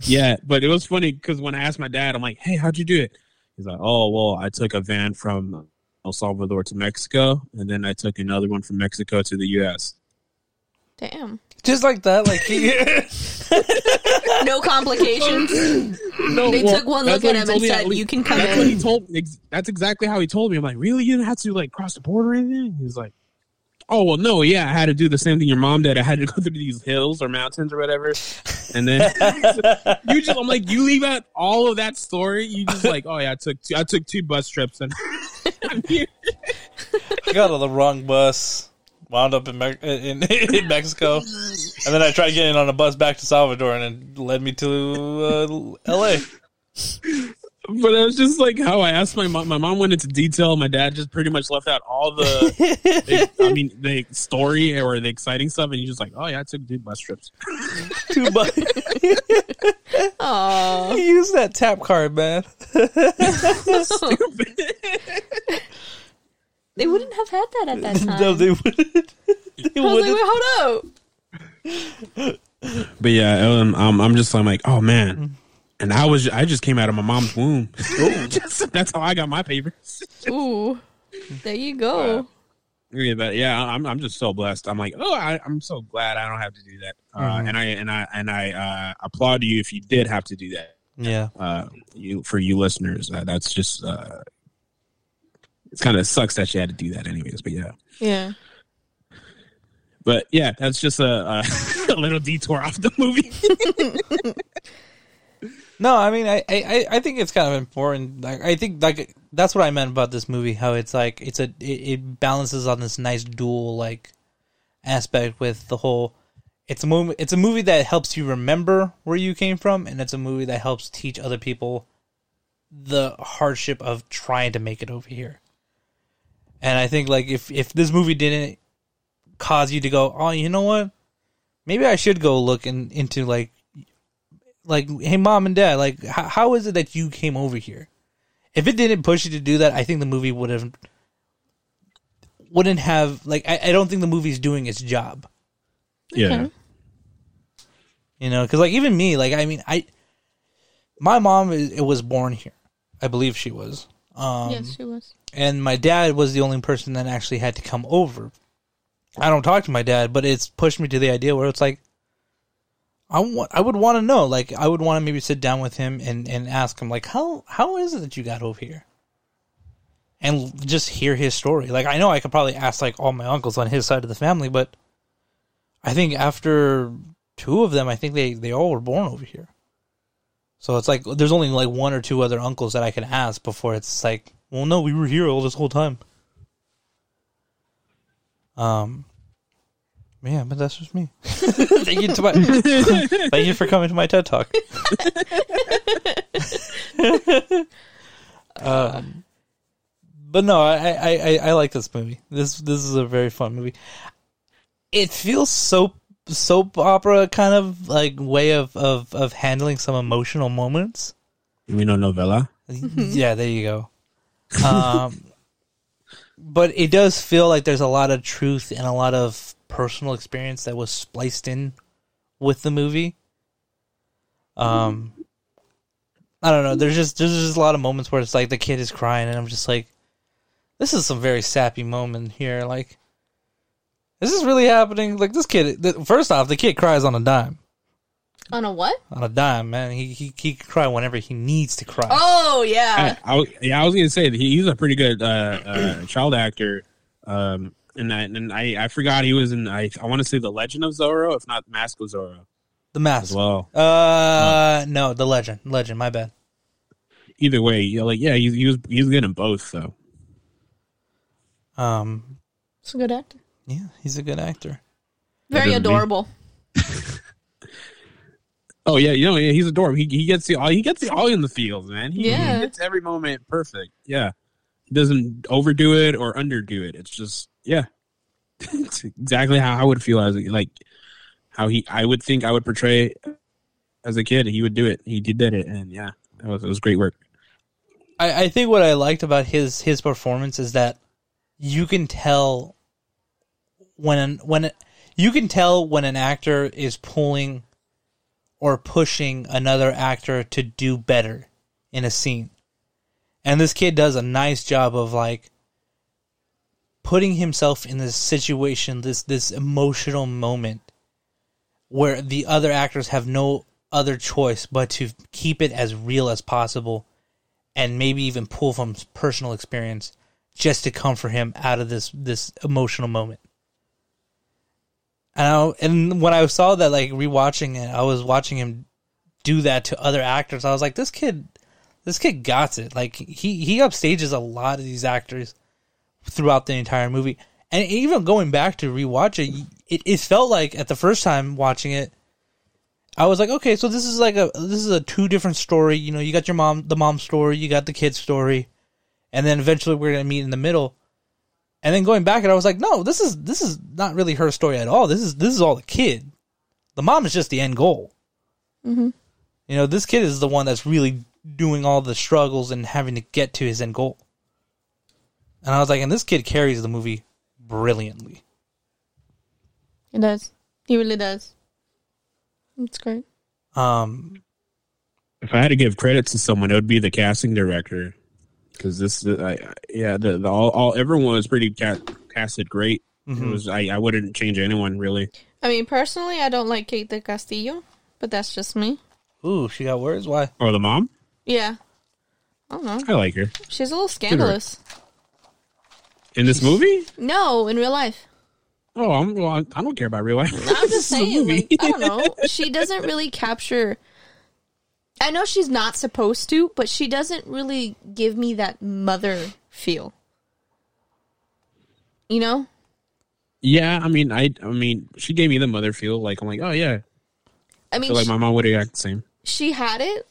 Yeah. But it was funny, 'cause when I asked my dad, I'm like, hey, how'd you do it? He's like, oh, well, I took a van from El Salvador to Mexico, and then I took another one from Mexico to the US. Damn. Just like that, like no complications. No, they took one look at him and said, "You can come in." That's exactly how he told me. I'm like, "Really? You didn't have to like cross the border or anything?" He's like, "Oh well, no, yeah, I had to do the same thing your mom did. I had to go through these hills or mountains or whatever." And then I'm like, "You leave out all of that story. You just like, oh yeah, I took two bus trips and I'm here. I got on the wrong bus." Wound up in Mexico, and then I tried getting on a bus back to Salvador, and it led me to LA. But it was just like how I asked my mom. My mom went into detail. My dad just pretty much left out all the story or the exciting stuff, and he's just like, "Oh yeah, I took 2 bus trips." 2 bus. Aww, use that tap card, man. Stupid. They wouldn't have had that at that time. No, they wouldn't. I was like, wait, hold up. But yeah, I'm like, oh man. And I just came out of my mom's womb. That's how I got my papers. Ooh, there you go. Yeah, but yeah, I'm just so blessed. I'm like, oh, I'm so glad I don't have to do that. And I applaud you if you did have to do that. Yeah. For you listeners, that's just. It kind of sucks that she had to do that anyways, but yeah. Yeah. But yeah, that's just a little detour off the movie. No, I mean, I think it's kind of important. Like, I think like that's what I meant about this movie, how it's like it balances on this nice dual like aspect with the whole it's a movie that helps you remember where you came from, and it's a movie that helps teach other people the hardship of trying to make it over here. And I think, like, if this movie didn't cause you to go, oh, you know what? Maybe I should go look into, like, hey, mom and dad, like, how is it that you came over here? If it didn't push you to do that, I think the movie wouldn't have, like, I don't think the movie's doing its job. Yeah. Okay. You know, because, like, even me, like, I mean, my mom was born here. I believe she was. Yes, she was. And my dad was the only person that actually had to come over. I don't talk to my dad, but it's pushed me to the idea where it's like, I would want to know. Like, I would want to maybe sit down with him and ask him, like, how is it that you got over here? And just hear his story. Like, I know I could probably ask, like, all my uncles on his side of the family, but I think after 2 of them, I think they all were born over here. So it's like, there's only, like, 1 or 2 other uncles that I can ask before it's like, well, no, we were here all this whole time. Yeah, but that's just me. Thank you for coming to my TED Talk. But no, I like this movie. This is a very fun movie. It feels so soap opera kind of like way of handling some emotional moments. You know, novella. Yeah, there you go. But it does feel like there's a lot of truth and a lot of personal experience that was spliced in with the movie. I don't know. There's just a lot of moments where it's like the kid is crying, and I'm just like, this is some very sappy moment here. Like, is this really happening? Like, this kid. First off, the kid cries on a dime. On a what? On a dime, man. He can cry whenever he needs to cry. Oh yeah. I was gonna say that he's a pretty good child actor. And I forgot he was in. I want to say The Legend of Zorro, if not Mask of Zorro. The Mask. As well. No, The Legend. Legend. My bad. Either way, he was good in both. So. He's a good actor. Yeah, he's a good actor. Very adorable. Oh yeah, he's adorable. He gets the all in the field, man. He gets every moment perfect. Yeah, he doesn't overdo it or underdo it. It's just it's exactly how I would feel as like how he I would think I would portray as a kid. He would do it. He did it, and it was great work. I think what I liked about his performance is that you can tell when an actor is pulling or pushing another actor to do better in a scene. And this kid does a nice job of like putting himself in this situation, this emotional moment where the other actors have no other choice but to keep it as real as possible and maybe even pull from personal experience just to comfort him out of this emotional moment. And when I saw that, like, rewatching it, I was watching him do that to other actors. I was like, this kid got it. Like, he upstages a lot of these actors throughout the entire movie. And even going back to rewatch it, it felt like at the first time watching it, I was like, okay, so this is a two different story. You know, you got the mom's story, you got the kid's story, and then eventually we're gonna meet in the middle. And then going back, and I was like, no, this is not really her story at all. This is all the kid. The mom is just the end goal. Mm-hmm. You know, this kid is the one that's really doing all the struggles and having to get to his end goal. And I was like, and this kid carries the movie brilliantly. He does. He really does. It's great. If I had to give credits to someone, it would be the casting director. Because everyone was pretty casted great. Mm-hmm. It was I wouldn't change anyone really. I mean, personally, I don't like Kate del Castillo, but that's just me. Ooh, she got words. Why? Or the mom? Yeah, I don't know. I like her. She's a little scandalous. In this movie? No, in real life. Oh, I don't care about real life. I'm just saying. Like, I don't know. She doesn't really capture. I know she's not supposed to, but she doesn't really give me that mother feel. You know? Yeah, I mean, I mean, she gave me the mother feel. Like, I'm like, oh, yeah. I mean, I feel like my mom would react the same. She had it.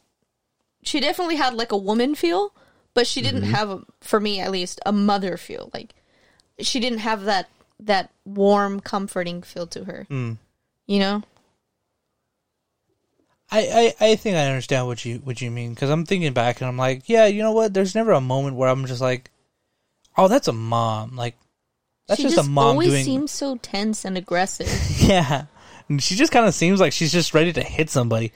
She definitely had, like, a woman feel, but she didn't have, for me at least, a mother feel. Like, she didn't have that warm, comforting feel to her. Mm. You know? I think I understand what you mean, because I'm thinking back and I'm like, yeah, you know what? There's never a moment where I'm just like, oh, that's a mom. Like, that's just a mom doing. She always seems so tense and aggressive. Yeah. And she just kind of seems like she's just ready to hit somebody.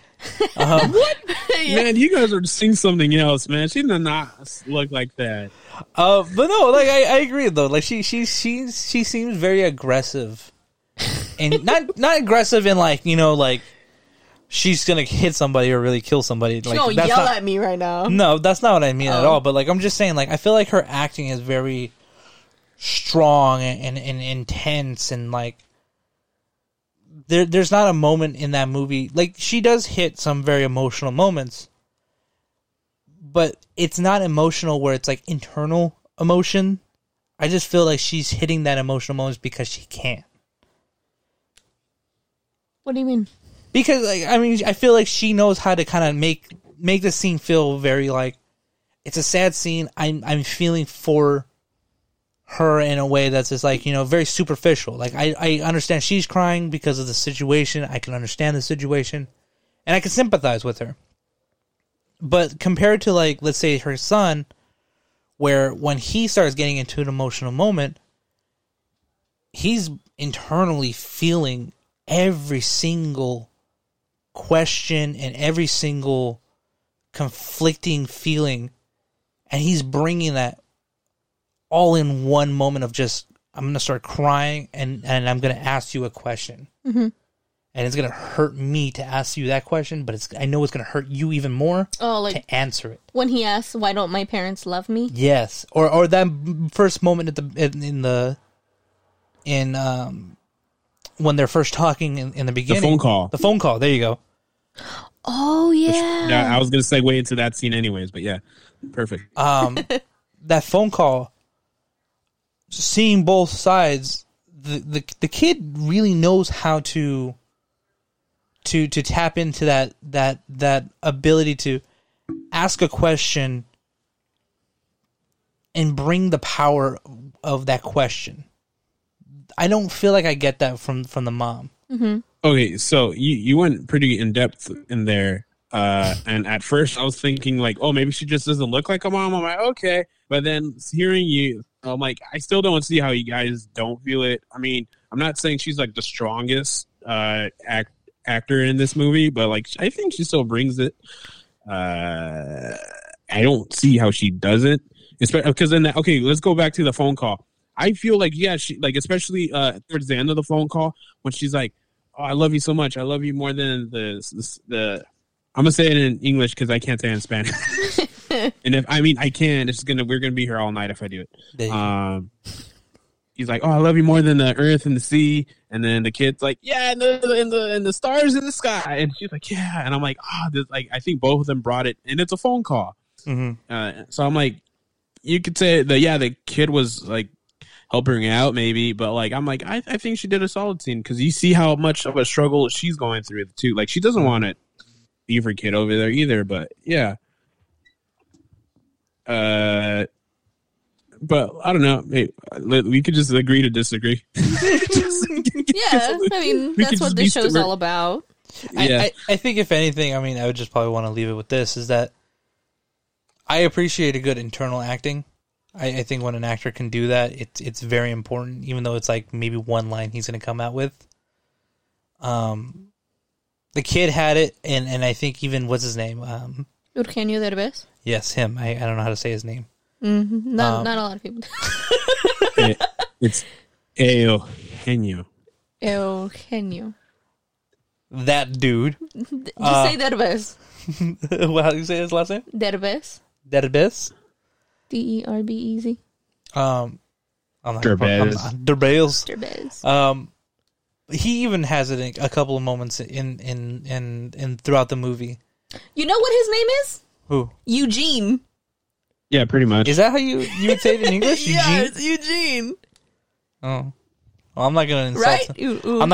What? Man, you guys are seeing something else, man. She does not look like that. But no, like, I agree, though. Like, she seems very aggressive. And not aggressive in, like, you know, like, she's gonna hit somebody or really kill somebody. Like, don't yell at me right now. No, that's not what I mean at all. But like, I'm just saying, like, I feel like her acting is very strong and intense, and like, there's not a moment in that movie. Like, she does hit some very emotional moments, but it's not emotional where it's like internal emotion. I just feel like she's hitting that emotional moments because she can. What do you mean? Because, like, I mean, I feel like she knows how to kind of make the scene feel very, like, it's a sad scene. I'm feeling for her in a way that's just, like, you know, very superficial. Like, I understand she's crying because of the situation. I can understand the situation. And I can sympathize with her. But compared to, like, let's say her son, where when he starts getting into an emotional moment, he's internally feeling every single question and every single conflicting feeling, and he's bringing that all in one moment of just, I'm going to start crying and I'm going to ask you a question. Mm-hmm. And it's going to hurt me to ask you that question, but it's, I know it's going to hurt you even more to answer it. When he asks, why don't my parents love me? Yes. Or that first moment at the when they're first talking in the beginning. The phone call. The phone call. There you go. Oh, yeah. I was going to segue into that scene anyways, but yeah. Perfect. That phone call, seeing both sides, the kid really knows how to tap into that ability to ask a question and bring the power of that question. I don't feel like I get that from the mom. Mm-hmm. Okay, so you went pretty in depth in there. And at first I was thinking like, oh, maybe she just doesn't look like a mom. I'm like, okay. But then hearing you, I'm like, I still don't see how you guys don't feel it. I mean, I'm not saying she's like the strongest actor in this movie, but like, I think she still brings it. I don't see how she doesn't. Because then, okay, let's go back to the phone call. I feel like, yeah, she, like, especially towards the end of the phone call when she's like, oh, I love you so much. I love you more than the I'm going to say it in English because I can't say it in Spanish. And if, I mean, I can, we're going to be here all night if I do it. He's like, oh, I love you more than the earth and the sea. And then the kid's like, yeah, and the stars in the sky. And she's like, yeah. And I'm like, I think both of them brought it. And it's a phone call. Mm-hmm. So I'm like, you could say that, yeah, the kid was like, helping her out maybe, but like I'm like I think she did a solid scene because you see how much of a struggle she's going through too. Like she doesn't want to leave her kid over there either, but yeah. But I don't know. Hey, we could just agree to disagree. Yeah, I mean that's what this show's all about. Yeah, I think if anything, I mean I would just probably want to leave it with this: is that I appreciate a good internal acting. I think when an actor can do that, it's very important, even though it's like maybe one line he's going to come out with. The kid had it, and I think even, what's his name? Eugenio Derbez? Yes, him. I don't know how to say his name. Mm-hmm. Not a lot of people. It's Eugenio. Eugenio. That dude. Just say Derbez. How do you say his last name? Derbez. Derbez? Derbez. I'm not Derbez. He even has it in a couple of moments in throughout the movie. You know what his name is? Who? Eugene. Yeah, pretty much. Is that how you would say it in English? Eugene? Yeah, it's Eugene. Oh, well, I'm not gonna insult him. I'm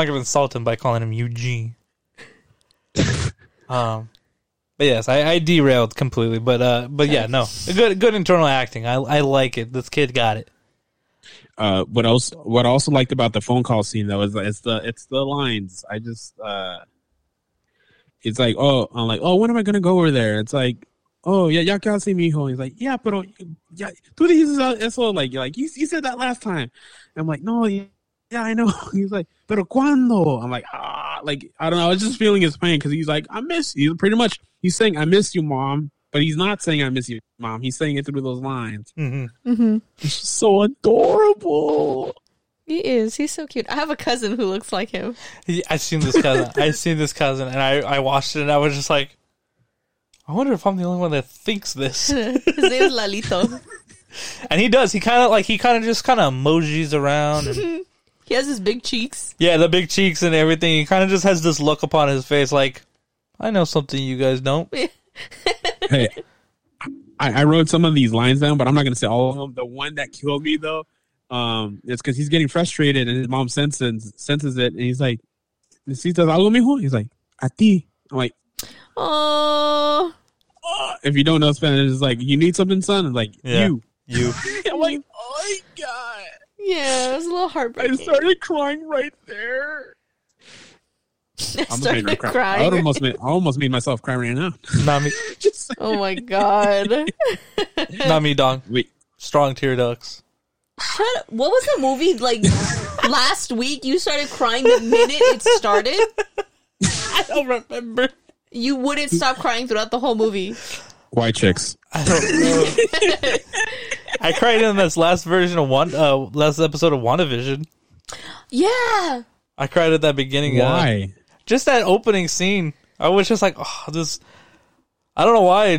not gonna insult him by calling him Eugene. But yes, I derailed completely, but yeah, no, good internal acting. I like it. This kid got it. What I also liked about the phone call scene though is it's the lines. I just it's like oh when am I gonna go over there? It's like oh yeah, ya casi mijo. He's like yeah, pero yeah, tú dices eso like you said that last time. And I'm like no. Yeah, I know. He's like, pero cuando? I'm like, I don't know. I was just feeling his pain because he's like, I miss you. Pretty much, he's saying, I miss you, mom. But he's not saying, I miss you, mom. He's saying it through those lines. Mm-hmm. Mm-hmm. It's just so adorable. He is. He's so cute. I have a cousin who looks like him. I've seen this cousin, and I watched it, and I was just like, I wonder if I'm the only one that thinks this. His name is Lalito. And he does. He kind of just emojis around. And, he has his big cheeks. Yeah, the big cheeks and everything. He kind of just has this look upon his face like, I know something you guys don't. Hey, I wrote some of these lines down, but I'm not going to say all of them. The one that killed me, though, it's because he's getting frustrated and his mom senses it. And he's like, ¿Necesitas algo, mijo? He's like, a ti. I'm like, oh. If you don't know Spanish, it's like, you need something, son? It's like, yeah. You. I'm like, oh, my God. Yeah, it was a little heartbreaking. I started crying right there. I almost made myself cry right now. Not me. Oh my God. Not me, Dong. Wait. Strong tear ducts. What was the movie like last week? You started crying the minute it started? I don't remember. You wouldn't stop crying throughout the whole movie. White chicks. I don't know. I cried in this last version of last episode of WandaVision. Yeah. I cried at that beginning. Why? Just that opening scene. I was just like, oh, this. I don't know why. It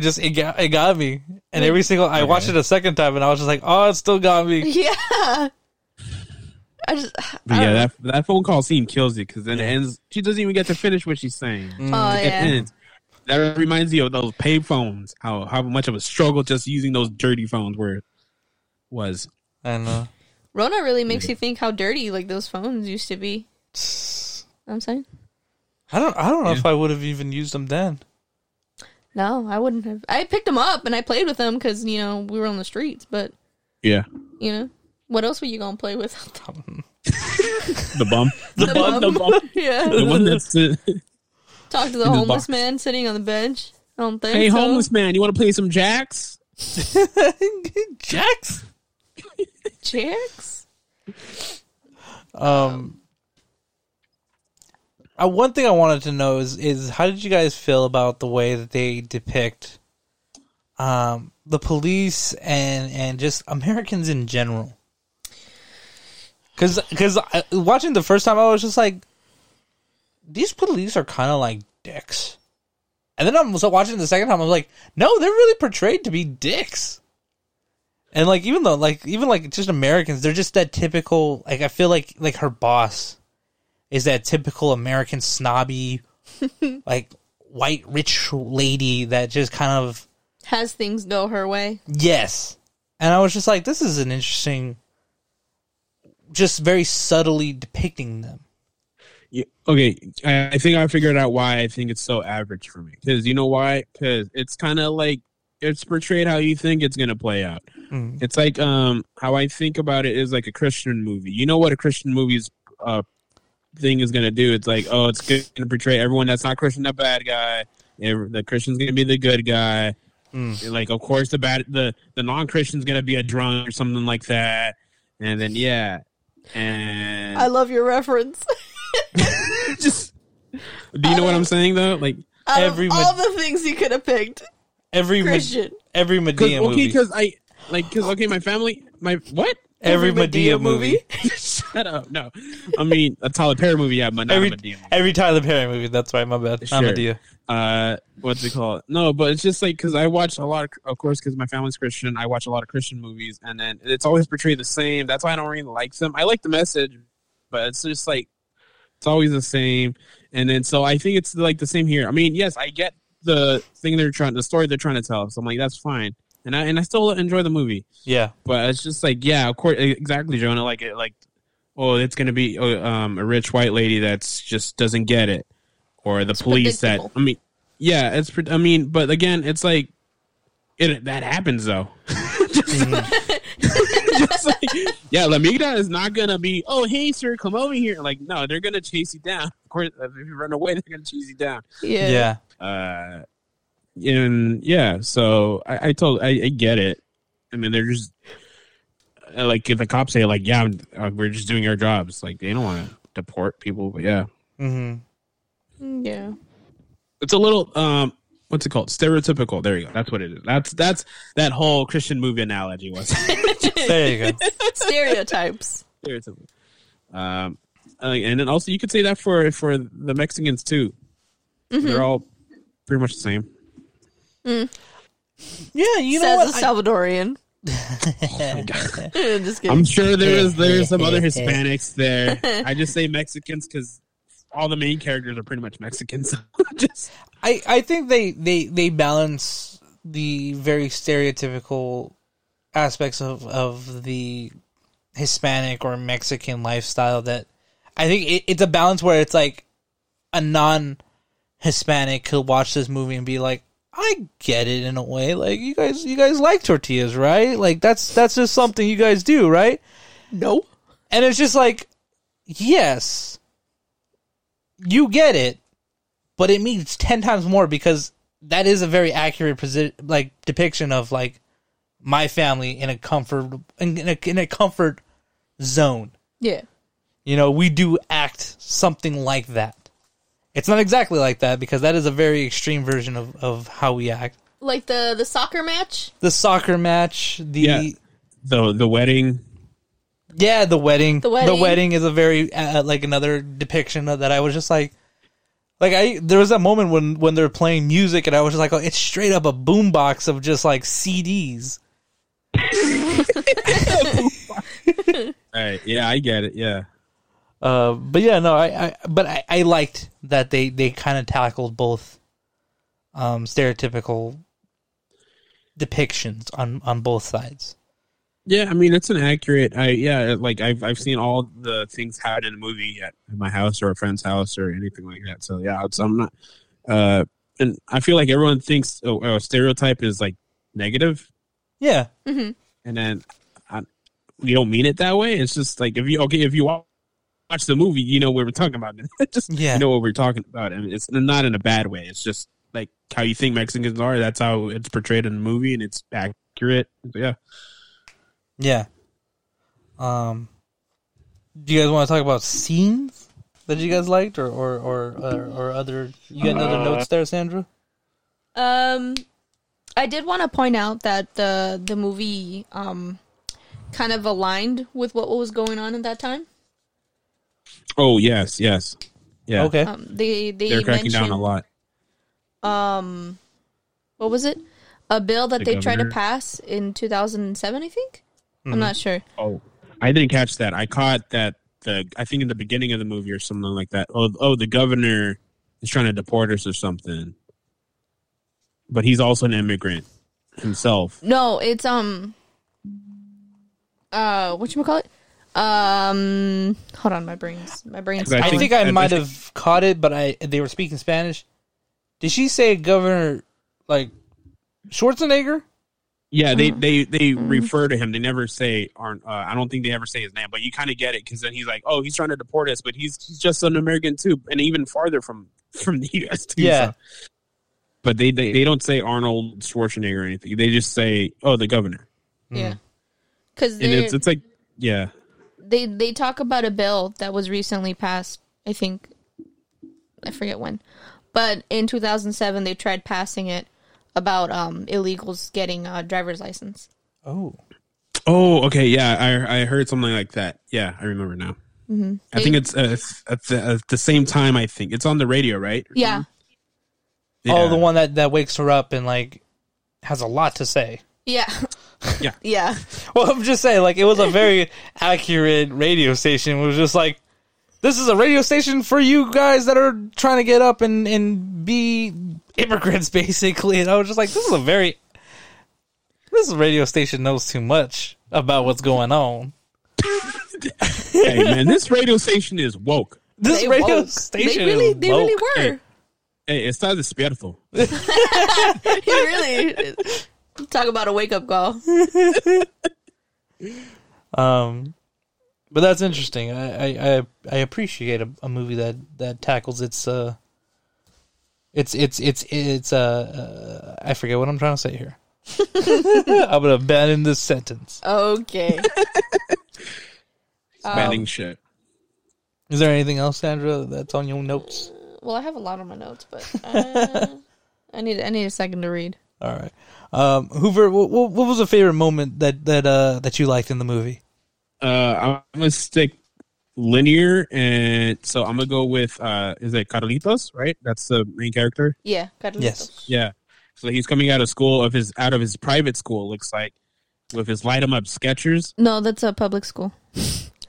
got me. And every single I watched it a second time, and I was just like, oh, it still got me. Yeah. That phone call scene kills it because then it ends. She doesn't even get to finish what she's saying. Ends. That reminds you of those pay phones. How much of a struggle just using those dirty phones was. I know. Rona really makes you think how dirty like those phones used to be. I'm saying. I don't know if I would have even used them then. No, I wouldn't have. I picked them up and I played with them because we were on the streets. But what else were you gonna play with? The bum. Yeah. The one that's talk to the homeless man sitting on the bench. I don't think. Hey, homeless man, you want to play some jacks? Jacks. One thing I wanted to know is how did you guys feel about the way that they depict the police and just Americans in general? Because watching the first time, I was just like, these police are kind of like dicks. And then I'm watching the second time, I was like, no, they're really portrayed to be dicks. And like, even though just Americans, they're just that typical. Like, I feel like her boss is that typical American snobby, like white rich lady that just kind of has things go her way. Yes, and I was just like, this is an interesting. Just very subtly depicting them. Yeah, okay, I think I figured out why I think it's so average for me. Because you know why? Because it's kind of like it's portrayed how you think it's going to play out. Mm. It's like how I think about it is like a Christian movie. You know what a Christian movie's thing is going to do? It's like, oh, it's going to portray everyone that's not Christian, the bad guy. The Christian's going to be the good guy. Mm. Like, of course, the non-Christian's going to be a drunk or something like that. And then, yeah. And I love your reference. Just do you know what I'm saying though? Like all the things you could have picked. Every Madea movie. Okay, because I like my family. Every Madea movie. Shut up! No, I mean a Tyler Perry movie. Yeah, but not a Madea movie. Every Tyler Perry movie. That's right. My bad. Sure. Not Madea. What's it called? No, but it's just like because I watch a lot of course, because my family's Christian. I watch a lot of Christian movies, and then it's always portrayed the same. That's why I don't really like them. I like the message, but it's just like it's always the same. And then so I think it's like the same here. I mean, yes, I get the thing the story they're trying to tell. So I'm like, that's fine. And I still enjoy the movie. Yeah, but it's just like of course, exactly, Jonah. It's gonna be a rich white lady that's just doesn't get it, or the police that but again, it's like that happens though. La Migra is not gonna be hey sir, come over here. Like no, they're gonna chase you down. Of course, if you run away, they're gonna chase you down. Yeah. So I get it. I mean, they're just like if the cops say like, yeah, we're just doing our jobs. Like they don't want to deport people, but yeah. Mm-hmm. Yeah. It's a little what's it called? Stereotypical. There you go. That's what it is. That's that whole Christian movie analogy was. There you go. Stereotypes. And then also you could say that for the Mexicans too. Mm-hmm. They're all pretty much the same. Mm. Yeah, says a Salvadorian. Just kidding. I'm sure there's some other Hispanics there. I just say Mexicans because all the main characters are pretty much Mexicans. I think they balance the very stereotypical aspects of the Hispanic or Mexican lifestyle. That I think it's a balance where it's like a non-Hispanic could watch this movie and be like, I get it in a way. Like you guys like tortillas, right? Like that's just something you guys do, right? No. And it's just like, yes, you get it, but it means 10 times more because that is a very accurate depiction of like my family in a comfort in a comfort zone. Yeah. We do act something like that. It's not exactly like that because that is a very extreme version of how we act. Like the soccer match? The soccer match. The yeah. The wedding. Yeah, the wedding. The wedding is a very, like, another depiction of that. I was just like... There was that moment when they're playing music and I was just like, oh, it's straight up a boombox of just, like, CDs. All right, yeah, I get it, yeah. But yeah, no, I liked that they kind of tackled both stereotypical depictions on both sides. Yeah, I mean it's an accurate. I've seen all the things had in a movie at my house or a friend's house or anything like that. So yeah, I'm not. And I feel like everyone thinks a stereotype is like negative. Yeah, mm-hmm. And then we don't mean it that way. It's just like if you watch the movie, you know what we're talking about. Just yeah. You know what we're talking about, and it's not in a bad way. It's just like how you think Mexicans are. That's how it's portrayed in the movie, and it's accurate. So, yeah. Yeah. Do you guys want to talk about scenes that you guys liked, or other? You got other notes there, Sandra? I did want to point out that the movie kind of aligned with what was going on at that time. Oh yes, yeah. Okay. They're cracking down a lot. What was it? A bill that they tried to pass in 2007, I think. I'm not sure. Oh, I didn't catch that. I caught that I think in the beginning of the movie or something like that. Oh, the governor is trying to deport us or something. But he's also an immigrant himself. No, it's whatchamacallit? Hold on, my brain's. I think I might have caught it, but they were speaking Spanish. Did she say governor like Schwarzenegger? Yeah, they refer to him. They never say, I don't think they ever say his name, but you kind of get it because then he's like, oh, he's trying to deport us, but he's just an American too, and even farther from the U.S. too. Yeah. So. But they don't say Arnold Schwarzenegger or anything. They just say, oh, the governor. Yeah. Cause it's like, yeah. They talk about a bill that was recently passed, I think. I forget when. But in 2007, they tried passing it. About illegals getting a driver's license. Oh, okay, yeah. I heard something like that. Yeah, I remember now. Mm-hmm. I think it's at the same time. I think it's on the radio, right? Yeah. Yeah. Oh, the one that wakes her up and like has a lot to say. Yeah. Yeah. Yeah. Well, I'm just saying, like it was a very accurate radio station. It was just like. This is a radio station for you guys that are trying to get up and be immigrants, basically. And I was just like, this radio station knows too much about what's going on. Hey, man, this radio station is woke. They really were. Hey, it's not despierto. Really. Talk about a wake-up call. But that's interesting. I appreciate a movie that tackles its I forget what I'm trying to say here. I'm gonna abandon this sentence. Okay. Banning shit. Is there anything else, Sandra? That's on your notes? Well, I have a lot on my notes, but I need a second to read. All right, Hoover. What was a favorite moment that you liked in the movie? I'm gonna stick linear, and so I'm gonna go with is it Carlitos? Right, that's the main character. Yeah, Carlitos. Yes. Yeah, so he's coming out of school out of his private school. Looks like with his light 'em up Skechers. No, that's a public school.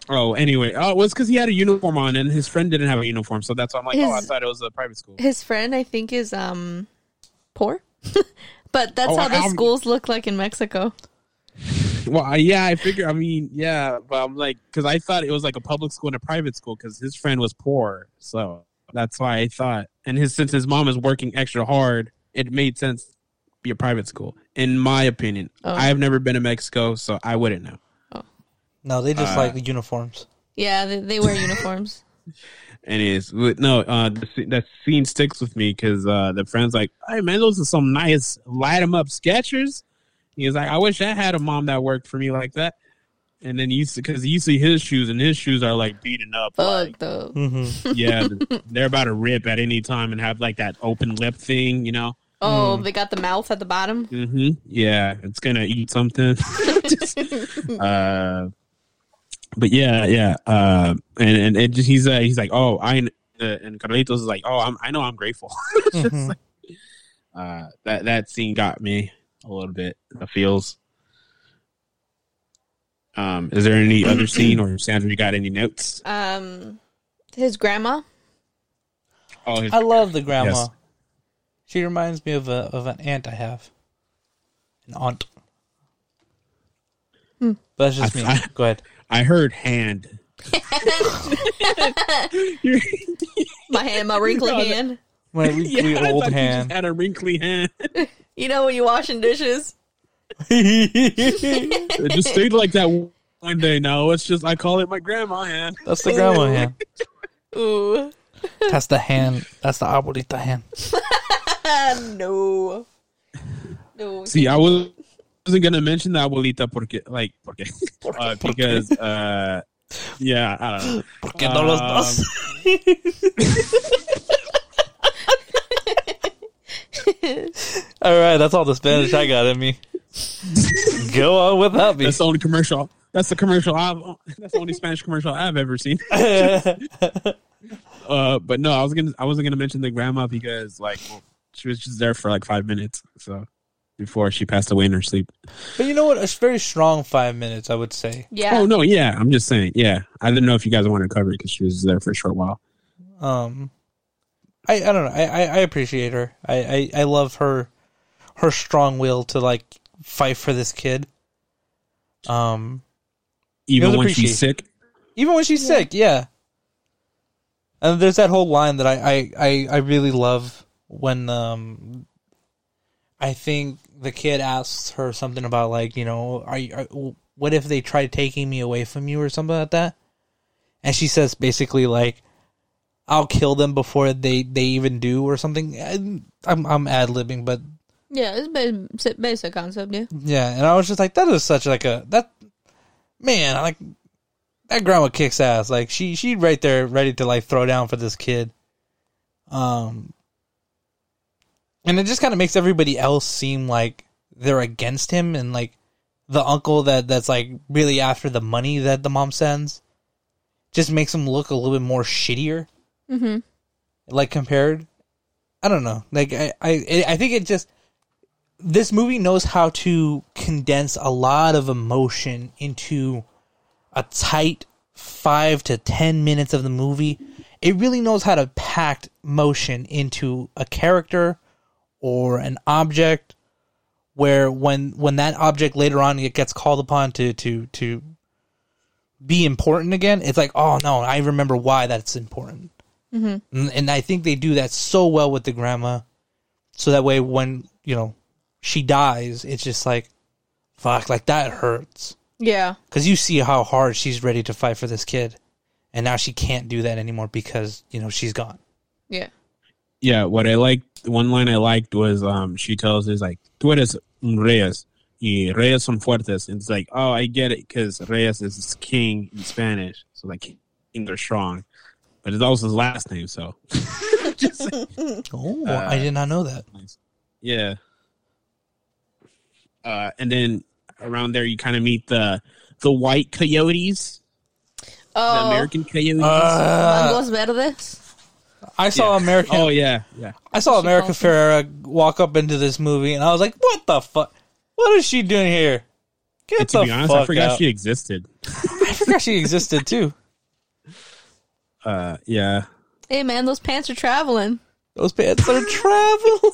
Oh, anyway, it was because he had a uniform on, and his friend didn't have a uniform, so that's why I'm like, I thought it was a private school. His friend, I think, is poor, but that's how the schools look like in Mexico. Well, yeah, I figure. I mean, yeah, but I'm like, because I thought it was like a public school and a private school because his friend was poor, so that's why I thought. And since his mom is working extra hard, it made sense to be a private school, in my opinion. Oh. I have never been to Mexico, so I wouldn't know. Oh. No, they just like the uniforms. Yeah, they wear uniforms. Anyways, no, that scene sticks with me because the friend's like, "Hey, man, those are some nice light 'em up Skechers." He was like, I wish I had a mom that worked for me like that. and then you see, because you see his shoes, and his shoes are like beaten up. Fucked up. Mm-hmm. Yeah, they're about to rip at any time and have like that open lip thing, you know. Oh, they got the mouth at the bottom. Mm-hmm. Yeah, it's gonna eat something. But yeah. And it just, he's like, oh, and Carlitos is like, oh, I know, I'm grateful. Mm-hmm. Like, that scene got me a little bit. The feels. Is there any other scene, or Sandra, you got any notes? His grandma. Oh, I love the grandma. Yes. She reminds me of an aunt I have. An aunt. But that's just me. Go ahead. I heard hand. My hand, my wrinkly hand. My wrinkly old hand. Had a wrinkly hand. You know when you're washing dishes? It just stayed like that one day. No, it's just, I call it my grandma hand. That's the grandma hand. Ooh. That's the hand. That's the abuelita hand. No. See, I wasn't gonna mention the abuelita because yeah, I don't know. Porque no los dos. All right, that's all the Spanish I got in me. Go on without me. That's the only commercial. That's the only Spanish commercial I've ever seen. But no, I wasn't gonna mention the grandma because she was just there for 5 minutes, so before she passed away in her sleep. But you know what? It's very strong 5 minutes, I would say. Yeah. Oh no, yeah. I'm just saying, yeah. I didn't know if you guys wanted to cover it because she was there for a short while. I don't know. I appreciate her. I love her strong will to fight for this kid. Even when she's sick. Even when she's sick, yeah. And there's that whole line that I really love when I think the kid asks her something about what if they tried taking me away from you or something like that, and she says basically I'll kill them before they even do or something. I'm ad-libbing, but yeah, it's a basic concept, yeah. Yeah, and I was just that is such that grandma kicks ass. She right there ready to throw down for this kid. And it just kind of makes everybody else seem like they're against him, and the uncle that's really after the money that the mom sends just makes him look a little bit more shittier. Mm-hmm. Compared, I don't know. I think it just, this movie knows how to condense a lot of emotion into a tight 5 to 10 minutes of the movie. It really knows how to pack motion into a character or an object, where when that object later on it gets called upon to be important again, it's oh no, I remember why that's important. Mm-hmm. And I think they do that so well with the grandma, so that way when she dies, it's just fuck, that hurts. Yeah, because you see how hard she's ready to fight for this kid, and now she can't do that anymore because she's gone. Yeah, yeah. What I liked, one line I liked was she tells us "Tú eres un reyes, y reyes son fuertes," and it's oh, I get it, because reyes is king in Spanish, so kings are strong, but it's also his last name, so. I did not know that. Yeah, and then. Around there, you kind of meet the white coyotes, the American coyotes. Mangos verdes. I saw American. Oh yeah. I saw America Ferrera walk up into this movie, and I was like, "What the fuck? What is she doing here?" Get the fuck out. To be honest, I forgot she existed. I forgot she existed too. Yeah. Hey man, those pants are traveling. Those pants are traveling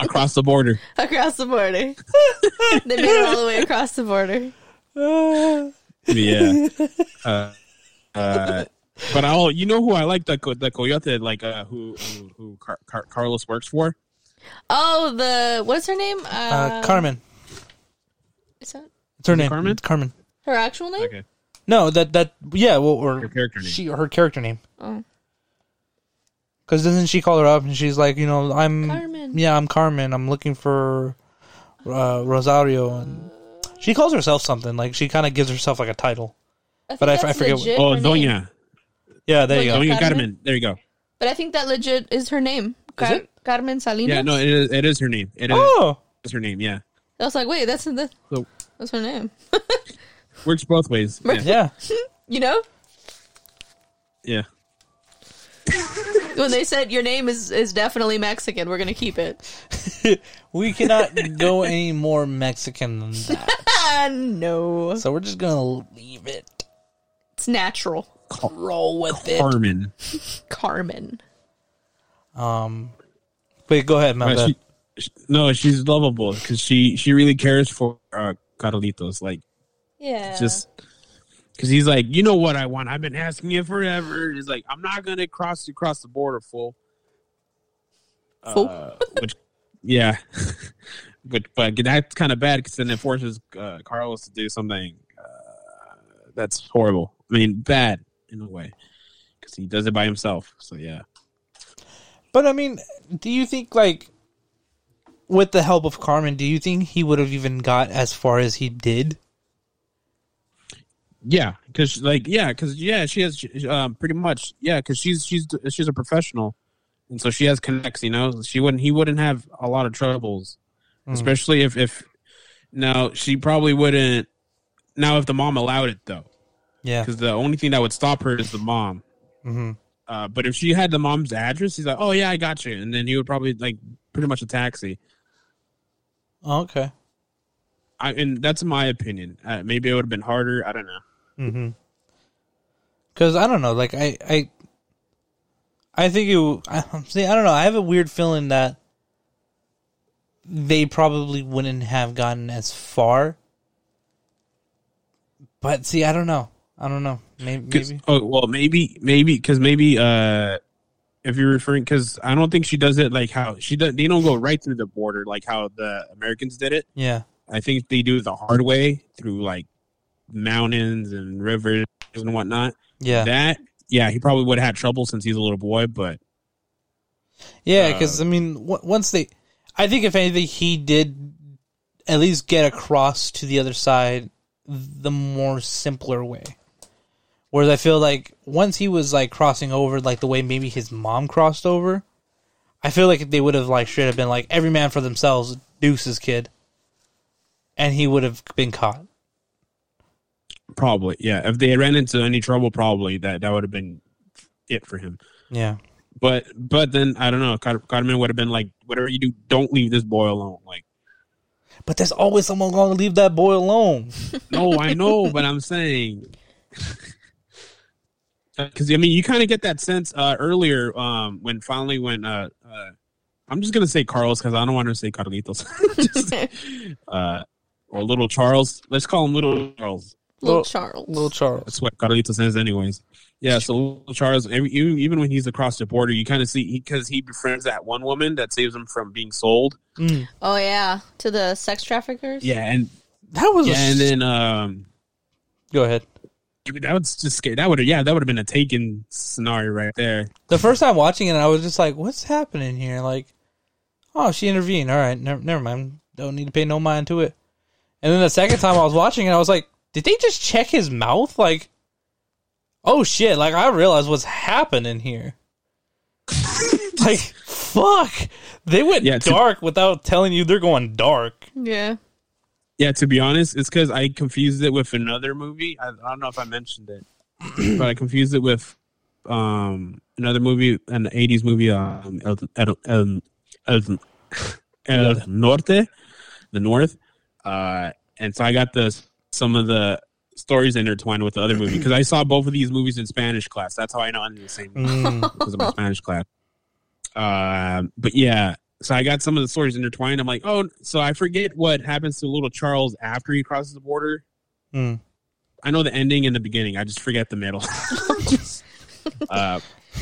across the border. They made it all the way across the border. Yeah. But I'll, who I like, the coyote, who Carlos works for. Oh, what's her name? Carmen. Is that? It's her name. Carmen. It's Carmen. Her actual name? Okay. No, her character name. Her character name. Oh. Because doesn't she call her up and she's I'm Carmen. I'm looking for Rosario. And She calls herself something. Like, she kind of gives herself, like, a title. I forget. Oh, Doña. Yeah, there you go. Doña Carmen. There you go. But I think that legit is her name. Is it? Carmen Salinas? Yeah, no, it is her name. It's her name, yeah. I was like, wait, that's her name. Works both ways. Yeah. You know? Yeah. When they said your name is definitely Mexican, we're going to keep it. We cannot go any more Mexican than that. No. So we're just going to leave it. It's natural. Roll with Carmen. It. Carmen. Wait, go ahead, my bad. She's lovable because she really cares for Carlitos. Like, yeah. Just because he's like, you know what I want. I've been asking you forever. And he's like, I'm not going to cross the border, fool. Which, yeah. but that's kind of bad because then it forces Carlos to do something that's horrible. I mean, bad in a way because he does it by himself. So, yeah. But, I mean, do you think, like, with the help of Carmen, do you think he would have even got as far as he did? Yeah, because she has pretty much, yeah, because she's a professional, and so she has connects. You know, he wouldn't have a lot of troubles, especially if now she probably wouldn't. Now, if the mom allowed it, though, yeah, because the only thing that would stop her is the mom. Mm-hmm. But if she had the mom's address, he's like, "Oh yeah, I got you," and then he would probably like pretty much a taxi. Okay, and that's my opinion. Maybe it would have been harder. I don't know. Mm-hmm. Because I don't know. Like I think you. See, I don't know. I have a weird feeling that they probably wouldn't have gotten as far. But see, I don't know. Maybe. Oh well, maybe because maybe. If you're referring, because I don't think she does it like how she does. They don't go right through the border like how the Americans did it. Yeah. I think they do it the hard way through like mountains and rivers and whatnot. Yeah. He probably would have had trouble since he's a little boy, but. Yeah, because, I mean, I think if anything, he did at least get across to the other side the more simpler way. Whereas I feel like once he was like crossing over, like the way maybe his mom crossed over, I feel like they would have like straight up been like, every man for themselves, deuces, kid. And he would have been caught. Probably, yeah. If they ran into any trouble, probably that would have been it for him. Yeah. But then, I don't know, Carmen would have been like, whatever you do, don't leave this boy alone. Like, but there's always someone going to leave that boy alone. No, I know, but I'm saying... Because I mean, you kind of get that sense earlier when I'm just gonna say Carlos because I don't want to say Carlitos, or Little Charles. Let's call him Little Charles. Little Charles. That's what Carlitos says, anyways. Yeah. So Little Charles, even when he's across the border, you kind of see because he befriends that one woman that saves him from being sold. Mm. Oh yeah, to the sex traffickers. Yeah, and that was. And then go ahead. That was just scary. That would have been a Taken scenario right there. The first time watching it, I was just like, "What's happening here?" Like, oh, she intervened. All right, never mind. Don't need to pay no mind to it. And then the second time I was watching it, I was like, "Did they just check his mouth?" Like, oh shit! Like I realized what's happening here. Like, fuck! They went dark without telling you they're going dark. Yeah. Yeah, to be honest, it's because I confused it with another movie. I don't know if I mentioned it, but I confused it with another movie, an 80s movie, El Norte, The North. And so I got some of the stories intertwined with the other movie because I saw both of these movies in Spanish class. That's how I know Under the Same Moon because of my Spanish class. But yeah. So I got some of the stories intertwined. I'm like, oh, so I forget what happens to Little Charles after he crosses the border. Mm. I know the ending and the beginning. I just forget the middle.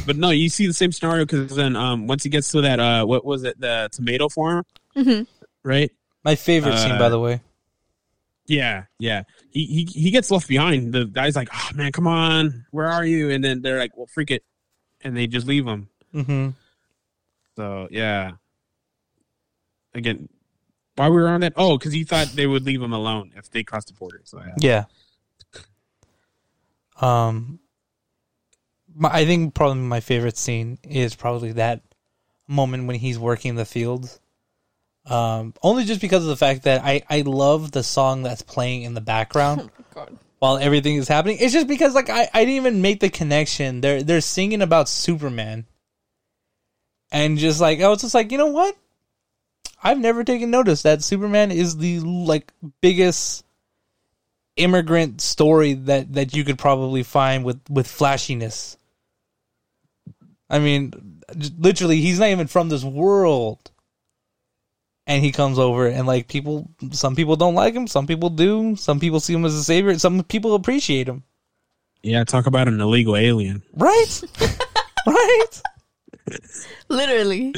But no, you see the same scenario because then once he gets to that, what was it, the tomato farm, mm-hmm. right? My favorite scene, by the way. Yeah. He gets left behind. The guy's like, oh man, come on, where are you? And then they're like, well, freak it, and they just leave him. Mm-hmm. So yeah. Again, Why were we on that? Oh, because he thought they would leave him alone if they crossed the border. So yeah. I think probably my favorite scene is probably that moment when he's working the fields. Only just because of the fact that I love the song that's playing in the background while everything is happening. It's just because like I didn't even make the connection. They're singing about Superman. And just like I was just like, you know what? I've never taken notice that Superman is the like biggest immigrant story that you could probably find with flashiness. I mean, literally, he's not even from this world. And he comes over and like people, some people don't like him. Some people do. Some people see him as a savior. Some people appreciate him. Yeah. Talk about an illegal alien. Right. Right. Literally.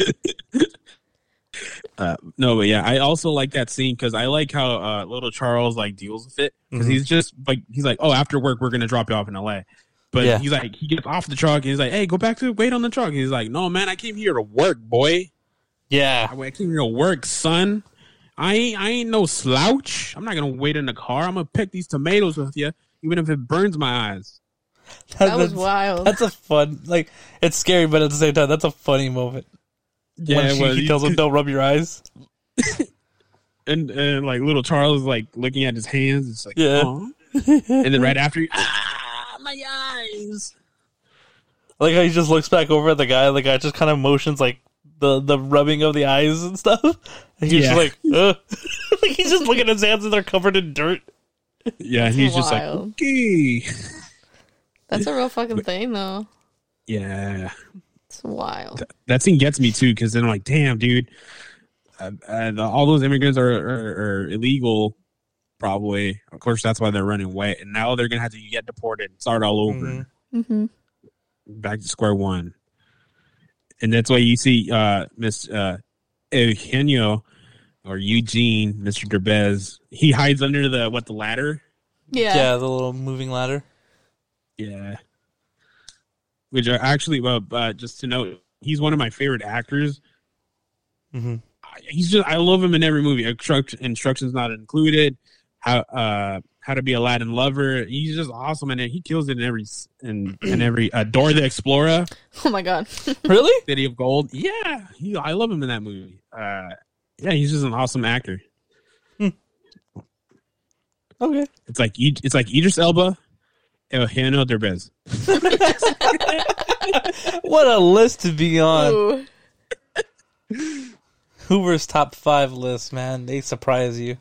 No, but yeah, I also like that scene because I like how little Charles like deals with it because he's just like, he's like, oh, after work, we're going to drop you off in LA. But he's like, he gets off the truck and he's like, hey, go back to wait on the truck. And he's like, no, man, I came here to work, boy. Yeah. I came here to work, son. I ain't no slouch. I'm not going to wait in the car. I'm going to pick these tomatoes with you, even if it burns my eyes. That was wild. That's a fun, like, it's scary, but at the same time, that's a funny moment. Yeah, he tells him, don't rub your eyes. and like, little Charles is, like, looking at his hands. It's like, oh. And then right after, my eyes. Like how he just looks back over at the guy. The guy just kind of motions, like, the rubbing of the eyes and stuff. And he's just like, like, he's just looking at his hands and they're covered in dirt. Yeah, and he's just like, okay. That's a real fucking thing, though. Yeah. It's wild. That scene gets me, too, because then I'm like, damn, dude. All those immigrants are illegal, probably. Of course, that's why they're running away. And now they're going to have to get deported and start all over. Mm-hmm. Back to square one. And that's why you see Miss Eugenio or Eugene, Mr. Derbez. He hides under the ladder? Yeah. Yeah, the little moving ladder. Yeah. Which are actually, just to note, he's one of my favorite actors. Mm-hmm. He's just, I love him in every movie. Instructions Not Included. How to Be a Latin Lover. He's just awesome, and he kills it in every Dora the Explorer. Oh my god! Really? City of Gold. Yeah, I love him in that movie. Yeah, he's just an awesome actor. Okay. It's like Idris Elba, Eugenio Derbez. What a list to be on! Ooh. Hoover's top 5 list, man. They surprise you.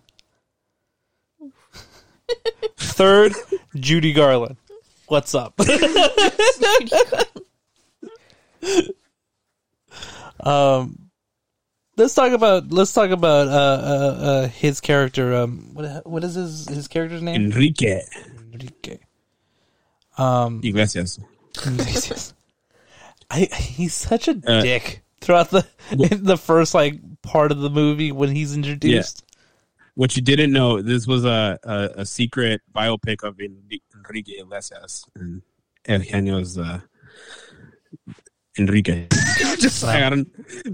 Third, Judy Garland. What's up? Let's talk about his character. What is his character's name? Enrique. Iglesias. He's such a dick throughout the first like part of the movie when he's introduced. Yeah. What you didn't know, this was a secret biopic of Enrique Iglesias and Eugenio's Enrique. Just like,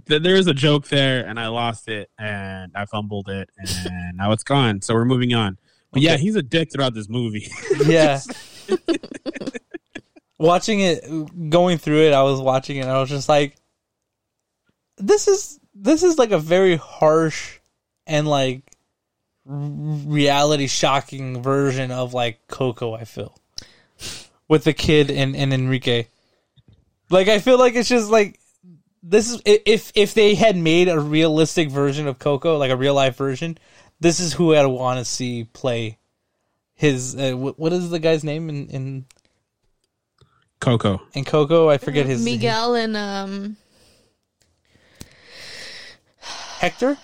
there is a joke there, and I lost it, and I fumbled it, and now it's gone. So we're moving on. But okay. Yeah, he's a dick throughout this movie. Yeah. Watching it, going through it, I was watching it, and I was just like, this is like a very harsh and like reality shocking version of like Coco, I feel, with the kid and Enrique. Like, I feel like it's just like this is if they had made a realistic version of Coco, like a real life version, this is who I'd want to see play his what is the guy's name in Coco? And Coco, I forget his Miguel name. And Hector.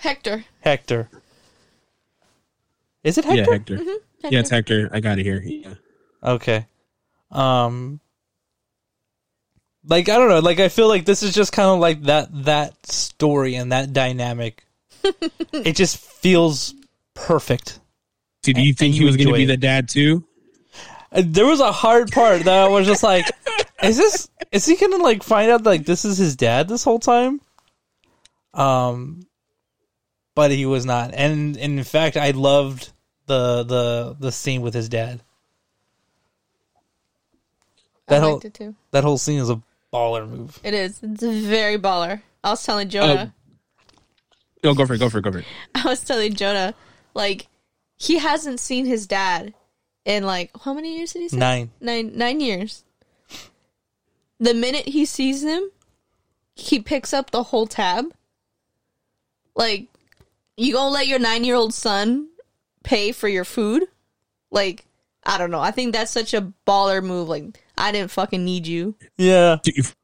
Is it Hector? Yeah, Hector. Mm-hmm. Hector. Yeah, it's Hector. I got it here. Yeah. Okay. Like, I don't know. Like, I feel like this is just kind of like that story and that dynamic. It just feels perfect. Did you think he was going to be the dad too? There was a hard part that I was just like, is he going to like find out like this is his dad this whole time? but he was not. And in fact, I loved the scene with his dad. I liked it too. That whole scene is a baller move. It is. It's a very baller. I was telling Jonah. No, go for it. I was telling Jonah, like, he hasn't seen his dad in, like, how many years did he say? Nine years. The minute he sees him, he picks up the whole tab. Like, you gonna let your 9-year-old son pay for your food? Like, I don't know. I think that's such a baller move. Like, I didn't fucking need you. Yeah.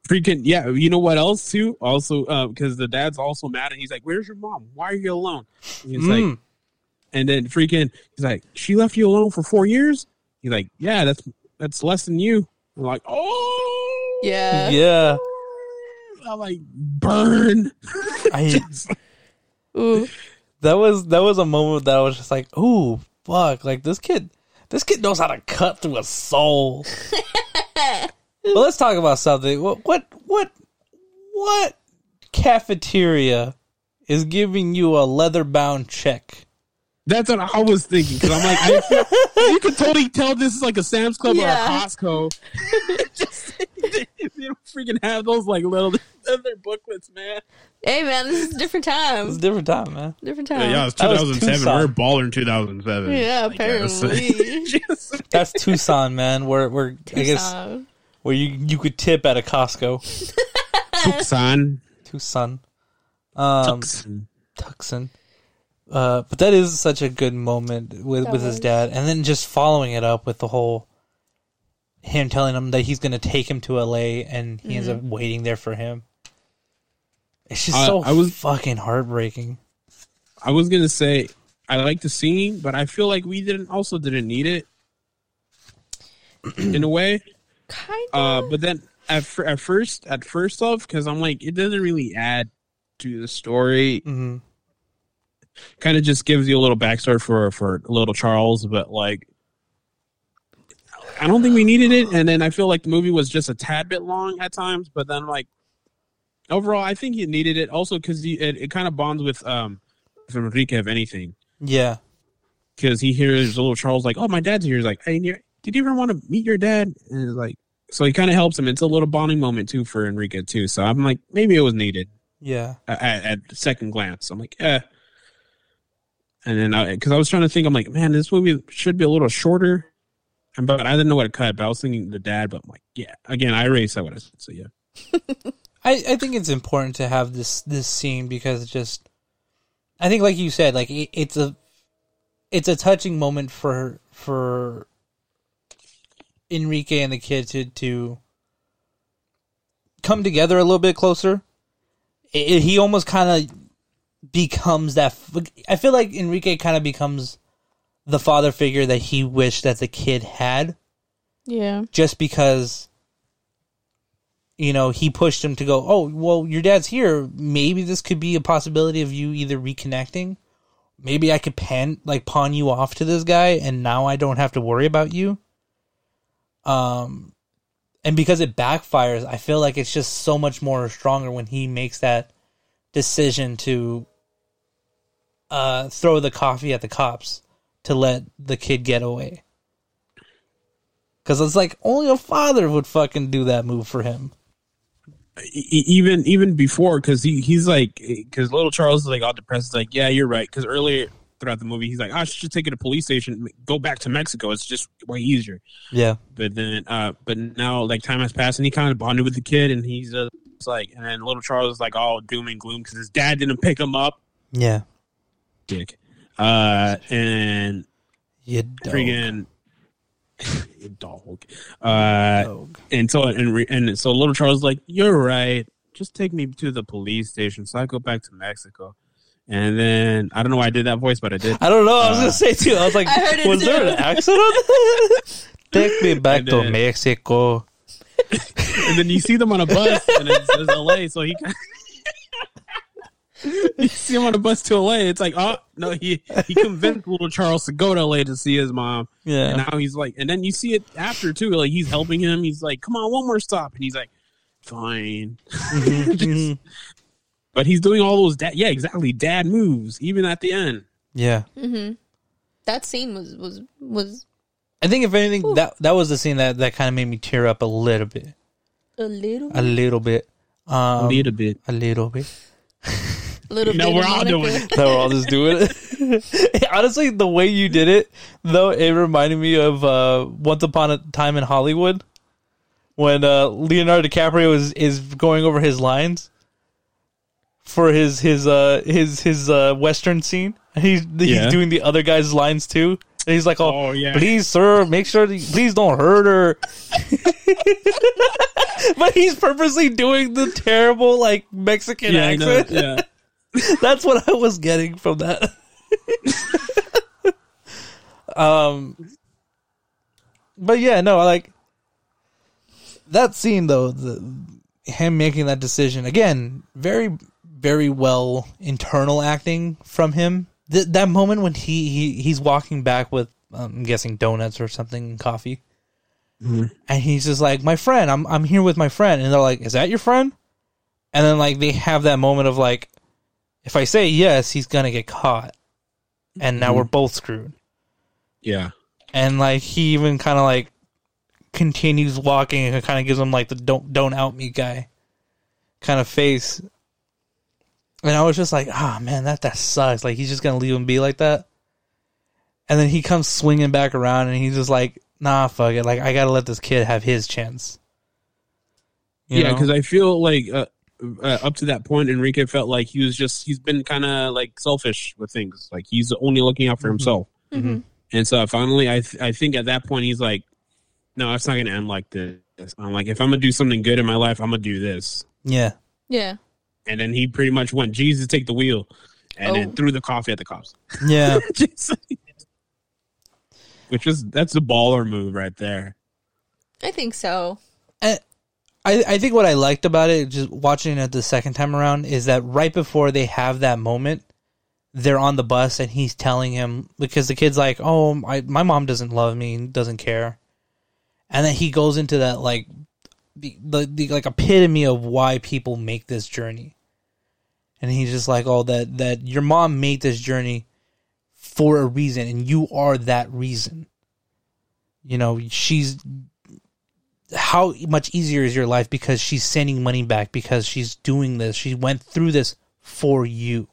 Yeah. You know what else, too? Also, because the dad's also mad and he's like, where's your mom? Why are you alone? And he's like, and then he's like, she left you alone for 4 years? He's like, yeah, that's less than you. I'm like, oh. Yeah. Yeah. I'm like, burn. Ooh. That was a moment that I was just like, ooh, fuck. Like, this kid knows how to cut through a soul. Well, let's talk about something. What cafeteria is giving you a leather-bound check? That's what I was thinking. 'Cause I'm like, you could totally tell this is like a Sam's Club or a Costco. They don't freaking have those like little other booklets, man. Hey, man, this is a different time. It's a different time, man. Different time. Yeah, it's 2007. We're baller in 2007. Yeah, apparently. That's Tucson, man. We're Tucson. I guess where you could tip at a Costco. Tucson. Tucson. But that is such a good moment with his dad. And then just following it up with the whole him telling him that he's going to take him to L.A. and he ends up waiting there for him. It's just fucking heartbreaking. I was going to say, I like the scene, but I feel like we didn't need it in a way. Kind of. But then at first off, because I'm like, it doesn't really add to the story. Mm-hmm. Kind of just gives you a little backstory for little Charles, but like, I don't think we needed it. And then I feel like the movie was just a tad bit long at times, but then like overall, I think you needed it also because it kind of bonds with Enrique, if anything. Yeah, because he hears little Charles like, "Oh, my dad's here." He's like, "Hey, did you ever want to meet your dad?" And he's like, so he kind of helps him. It's a little bonding moment too for Enrique too. So I'm like, maybe it was needed. Yeah, at second glance, I'm like, eh. And then, because I was trying to think, I'm like, man, this movie should be a little shorter. But I didn't know what to cut, but I was thinking the dad, but I'm like, yeah. Again, I erased that what I said, so yeah. I think it's important to have this scene because it's just, I think like you said, like it's a touching moment for Enrique and the kid to come together a little bit closer. He almost kind of becomes that. I feel like Enrique kind of becomes the father figure that he wished that the kid had. Yeah. Just because, you know, he pushed him to go, oh, well, your dad's here. Maybe this could be a possibility of you either reconnecting. Maybe I could pawn you off to this guy and now I don't have to worry about you. And because it backfires, I feel like it's just so much more stronger when he makes that decision to throw the coffee at the cops to let the kid get away. Because it's like only a father would fucking do that move for him. Even before, because he's like, because little Charles is like all depressed. He's like, yeah, you're right. Because earlier throughout the movie, he's like, I should take it to police station, go back to Mexico. It's just way easier. Yeah. But then, but now like time has passed and he kind of bonded with the kid and he's it's like, and then little Charles is like all doom and gloom because his dad didn't pick him up. Yeah, dick. And you dog. Freaking you dog. Dog. And so little Charles is like, you're right. Just take me to the police station. So I go back to Mexico. And then I don't know why I did that voice, but I did. I don't know. I was gonna say too. I was like, was there an accident? Take me back to Mexico. And then you see them on a bus, and it says LA. So he, you see him on a bus to LA. It's like, oh no, he convinced little Charles to go to LA to see his mom. Yeah. And now he's like, and then you see it after too. Like he's helping him. He's like, come on, one more stop. And he's like, fine. Mm-hmm. Just, But he's doing all those dad moves even at the end. Yeah. Mm-hmm. That scene was. I think if anything, ooh, that was the scene that kind of made me tear up a little bit. A little bit. Little no, bit we're all doing it. No, we're all just doing it. Honestly, the way you did it, though, it reminded me of Once Upon a Time in Hollywood, when Leonardo DiCaprio is going over his lines for his Western scene. He's doing the other guy's lines too. And he's like, "Oh, yeah. Please, sir, make sure please don't hurt her." But he's purposely doing the terrible Mexican accent. No, yeah. That's what I was getting from that. But yeah, no, that scene though, him making that decision again, very, very well internal acting from him. That moment when he's walking back with, I'm guessing donuts or something, coffee, mm-hmm. and he's just like, "My friend, I'm here with my friend," and they're like, "Is that your friend?" And then they have that moment of if I say yes, he's gonna get caught, and now we're both screwed. Yeah, and he even kind of continues walking and kind of gives him the don't out me guy kind of face, and I was just like, ah, man, that sucks. He's just gonna leave him be like that, and then he comes swinging back around, and he's just like, nah, fuck it. I gotta let this kid have his chance. You know? Because I feel up to that point, Enrique felt he was he's been kind of selfish with things. He's only looking out for himself. Mm-hmm. And so finally, I think at that point, he's like, no, it's not going to end like this. I'm if I'm going to do something good in my life, I'm going to do this. Yeah. Yeah. And then he pretty much went, Jesus, take the wheel. And then threw the coffee at the cops. Yeah. That's a baller move right there. I think so. I think what I liked about it, just watching it the second time around, is that right before they have that moment, they're on the bus and he's telling him, because the kid's like, oh, my mom doesn't love me and doesn't care. And then he goes into that the epitome of why people make this journey. And he's just like, oh, that your mom made this journey for a reason, and you are that reason. You know, she's... how much easier is your life because she's sending money back, because she's doing this. She went through this for you.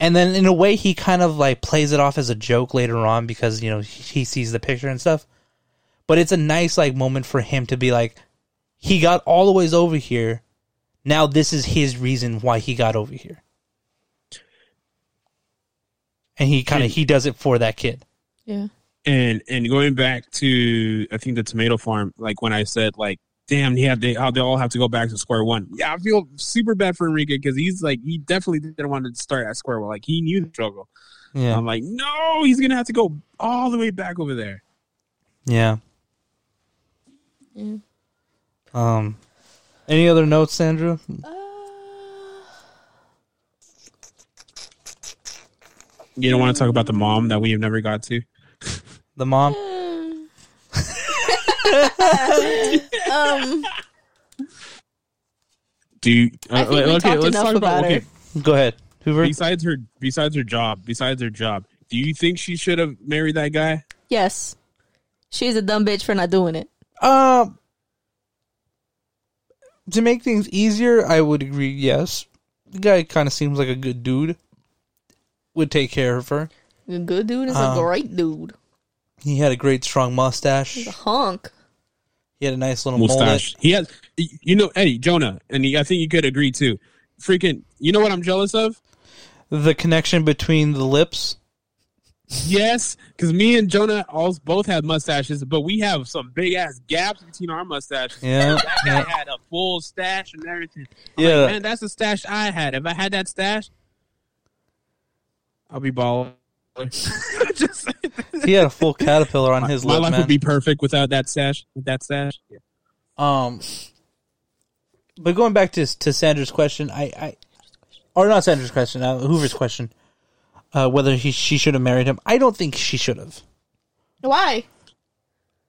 And then in a way he kind of plays it off as a joke later on because, he sees the picture and stuff, but it's a nice moment for him to be he got all the ways over here. Now this is his reason why he got over here. And he does it for that kid. Yeah. And going back to, I think, the tomato farm, when I said, damn, they all have to go back to square one. Yeah, I feel super bad for Enrique because he's he definitely didn't want to start at square one. He knew the struggle. Yeah. I'm no, he's going to have to go all the way back over there. Yeah. Yeah. Any other notes, Sandra? You don't want to talk about the mom that we have never got to? The mom. Let's talk about her. Okay. Go ahead. Hoover. Besides her job, do you think she should have married that guy? Yes, she's a dumb bitch for not doing it. To make things easier, I would agree. Yes, the guy kind of seems like a good dude. Would take care of her. A good dude is a great dude. He had a great strong mustache. He's a honk. He had a nice little mustache. Mullet. He has, hey, Jonah, and I think you could agree too. Freaking, you know what I'm jealous of? The connection between the lips. Yes, because me and Jonah both have mustaches, but we have some big ass gaps between our mustaches. Yeah, that guy had a full stash and everything. Man, that's the stash I had. If I had that stash, I'll be balling. He had a full caterpillar on his lip. My life would be perfect without that sash. Yeah. But going back to Sandra's question, Hoover's question, whether she should have married him. I don't think she should have. Why?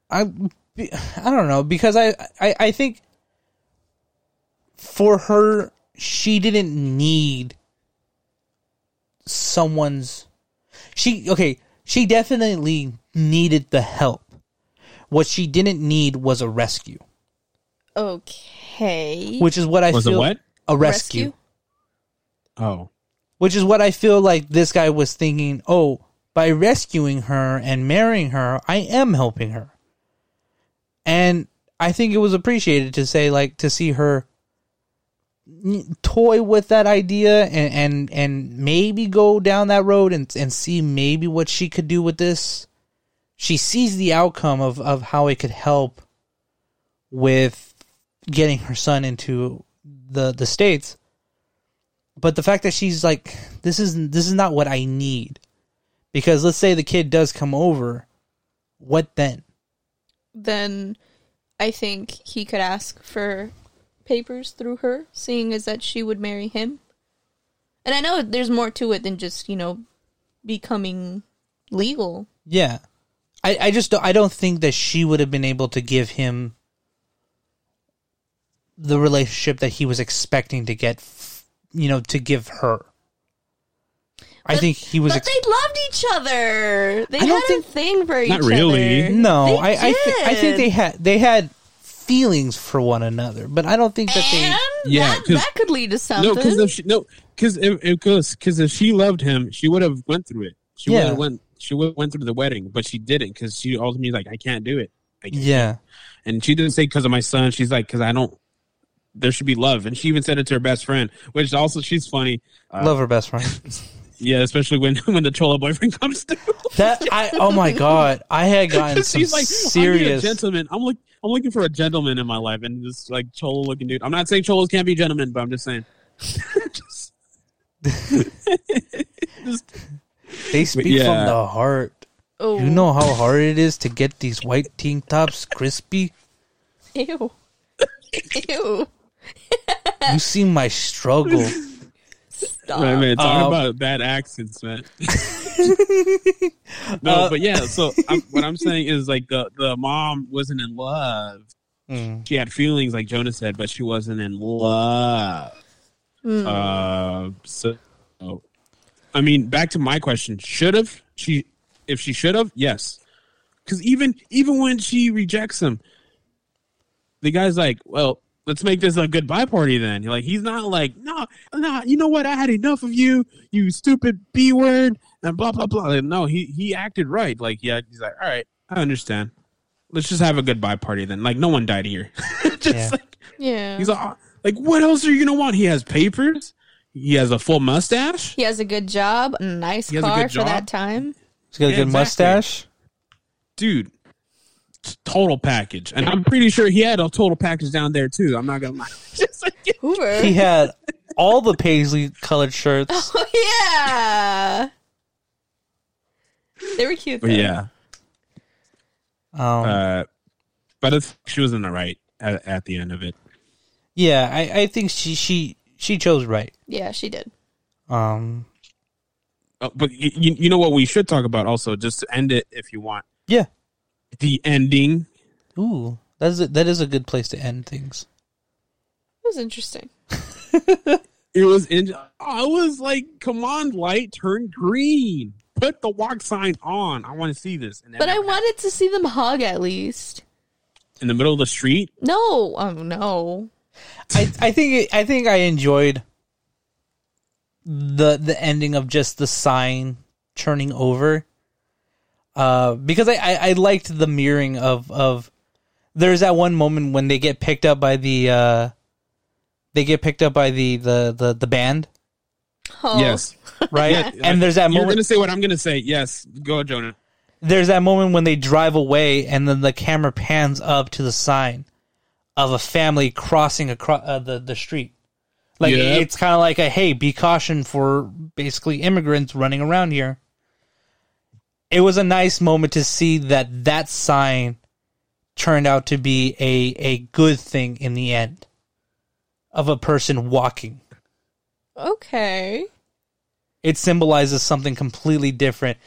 I don't know, because I think for her she didn't need someone's... She definitely needed the help. What she didn't need was a rescue. Okay. Which is what I was feel... Was a what? A rescue. Oh. Which is what I feel like this guy was thinking, oh, by rescuing her and marrying her, I am helping her. And I think it was appreciated to say, like, to see her toy with that idea and maybe go down that road and see maybe what she could do with this. She sees the outcome of how it could help with getting her son into the States. But the fact that she's like, this is not what I need. Because let's say the kid does come over, what then? Then I think he could ask for papers through her, seeing as that she would marry him. And I know there's more to it than just, you know, becoming legal. Yeah. I don't think that she would have been able to give him the relationship that he was expecting to get, you know, to give her. But, I think he was. But they loved each other. They had a thing for each other. Not really. No, I think they had feelings for one another, but I don't think that they. Yeah, that could lead to something. No, because if she loved him, she would have went through it. She would have went through the wedding, but she didn't because she ultimately was like, I can't do it. Yeah, and she didn't say because of my son. She's like, because I don't. There should be love, and she even said it to her best friend, which also she's funny. Love her best friend. Yeah, especially when the cholo boyfriend comes through. Oh my god, I had gotten some like, serious. Gentleman, I'm looking for a gentleman in my life, and this like cholo looking dude. I'm not saying cholos can't be gentlemen, but I'm just saying. They speak from the heart. Oh. You know how hard it is to get these white teen tops crispy. Ew. You see my struggle. Stop. Right, man, talking about bad accents, man. But yeah, so what I'm saying is like the mom wasn't in love. Mm. She had feelings, like Jonah said, but she wasn't in love. Mm. I mean, back to my question: If she should have, yes, because even when she rejects him, the guy's like, well. Let's make this a goodbye party then. Like he's not like, no, you know what? I had enough of you, you stupid B word, and blah, blah, blah. Like, no, he acted right. Like, yeah, he's like, all right, I understand. Let's just have a goodbye party then. Like, no one died here. He's like, what else are you going to want? He has papers. He has a full mustache. He has a good job. A nice car for that time. He's got a good mustache. Dude. Total package, and I'm pretty sure he had a total package down there too. I'm not gonna lie. He had all the paisley colored shirts. Oh yeah, they were cute. Though. Yeah. But she was in the right at the end of it. Yeah, I think she chose right. Yeah, she did. But you know what we should talk about also, just to end it if you want. Yeah. The ending. Ooh, that is a good place to end things. It was interesting. I was like, come on, light, turn green. Put the walk sign on. I want to see this. But I wanted to see them hug at least. In the middle of the street? No, no. I think I enjoyed the ending of just the sign turning over. Because I liked the mirroring of there's that one moment when they get picked up by the band. Oh. Yes. Right? Yeah, like, and there's that moment. You're going to say what I'm going to say. Yes. Go, Jonah. There's that moment when they drive away and then the camera pans up to the sign of a family crossing across the street. Like, It's kind of like a, hey, be caution for basically immigrants running around here. It was a nice moment to see that sign turned out to be a good thing in the end of a person walking. Okay. It symbolizes something completely different.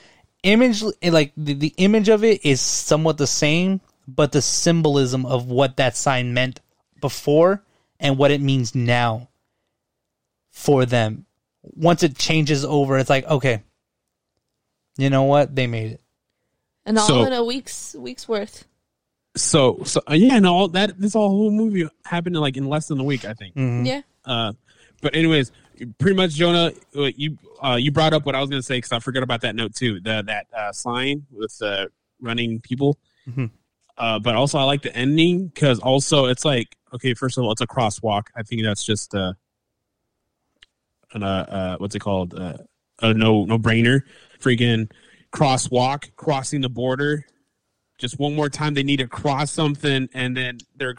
Image, like the image of it is somewhat the same, but the symbolism of what that sign meant before and what it means now for them. Once it changes over, it's like, okay, you know what? They made it. And all in a week's worth. And all that, this whole movie happened in less than a week, I think. Mm-hmm. Yeah. But anyways, pretty much, Jonah, you brought up what I was going to say because I forgot about that note too. That sign with running people. Mm-hmm. But also, I like the ending because also it's like, okay, first of all, it's a crosswalk. I think that's just a no-brainer. Freaking crosswalk, crossing the border. Just one more time, they need to cross something, and then they're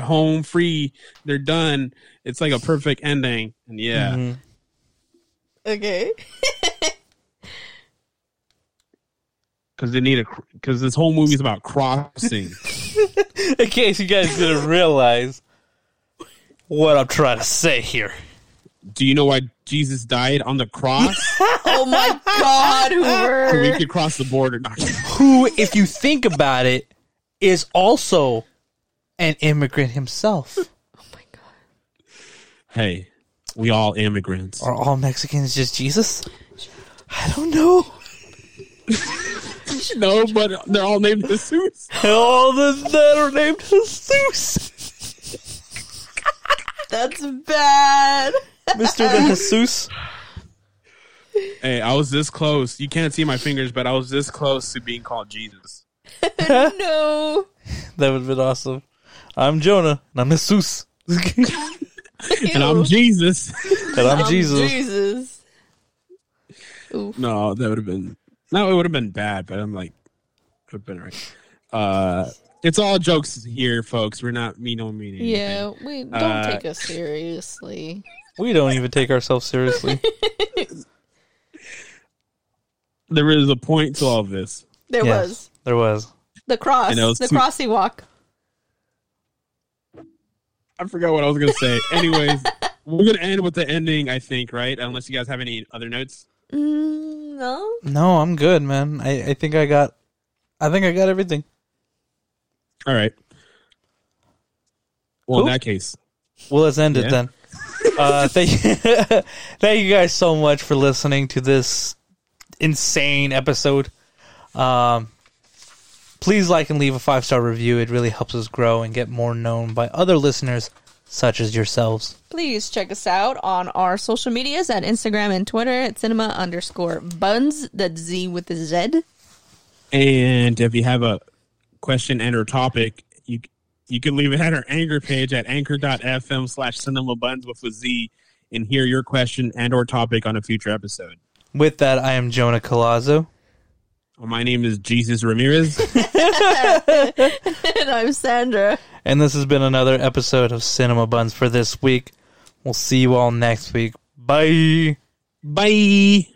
home free. They're done. It's like a perfect ending. And yeah. Mm-hmm. Okay. Because this whole movie is about crossing. In case you guys didn't realize what I'm trying to say here. Do you know why Jesus died on the cross? Oh my God, Hoover. So we could cross the border. Who, if you think about it, is also an immigrant himself. Oh my God. Hey, we all immigrants. Are all Mexicans just Jesus? I don't know. No, but they're all named Jesus. All that are named Jesus. That's bad. Mr. the Jesus. Hey, I was this close. You can't see my fingers, but I was this close to being called Jesus. No. That would have been awesome. I'm Jonah, and I'm Jesus. And I'm Jesus. And I'm Jesus. Oof. No, that would have been... No, it would have been bad, but I'm like, it would have been right. It's all jokes here, folks. We're not meaning anything. Yeah, we don't take us seriously. We don't even take ourselves seriously. There is a point to all this. There was. The cross. The crossy walk. I forgot what I was going to say. Anyways, we're going to end with the ending, I think, right? Unless you guys have any other notes. No, I'm good, man. I think I got everything. All right. Well, in that case. Well, let's end it then. Thank you guys so much for listening to this insane episode. Please like and leave a 5-star review. It really helps us grow and get more known by other listeners such as yourselves. Please check us out on our social medias at Instagram and Twitter at cinema_Bunz. That's Z with a Z. And if you have a question and or topic, you can leave it at our Anchor page at anchor.fm/cinemabunz with a Z and hear your question and or topic on a future episode. With that, I am Jonah Colazo. My name is Jesus Ramirez. And I'm Sandra. And this has been another episode of Cinema Bunz for this week. We'll see you all next week. Bye. Bye.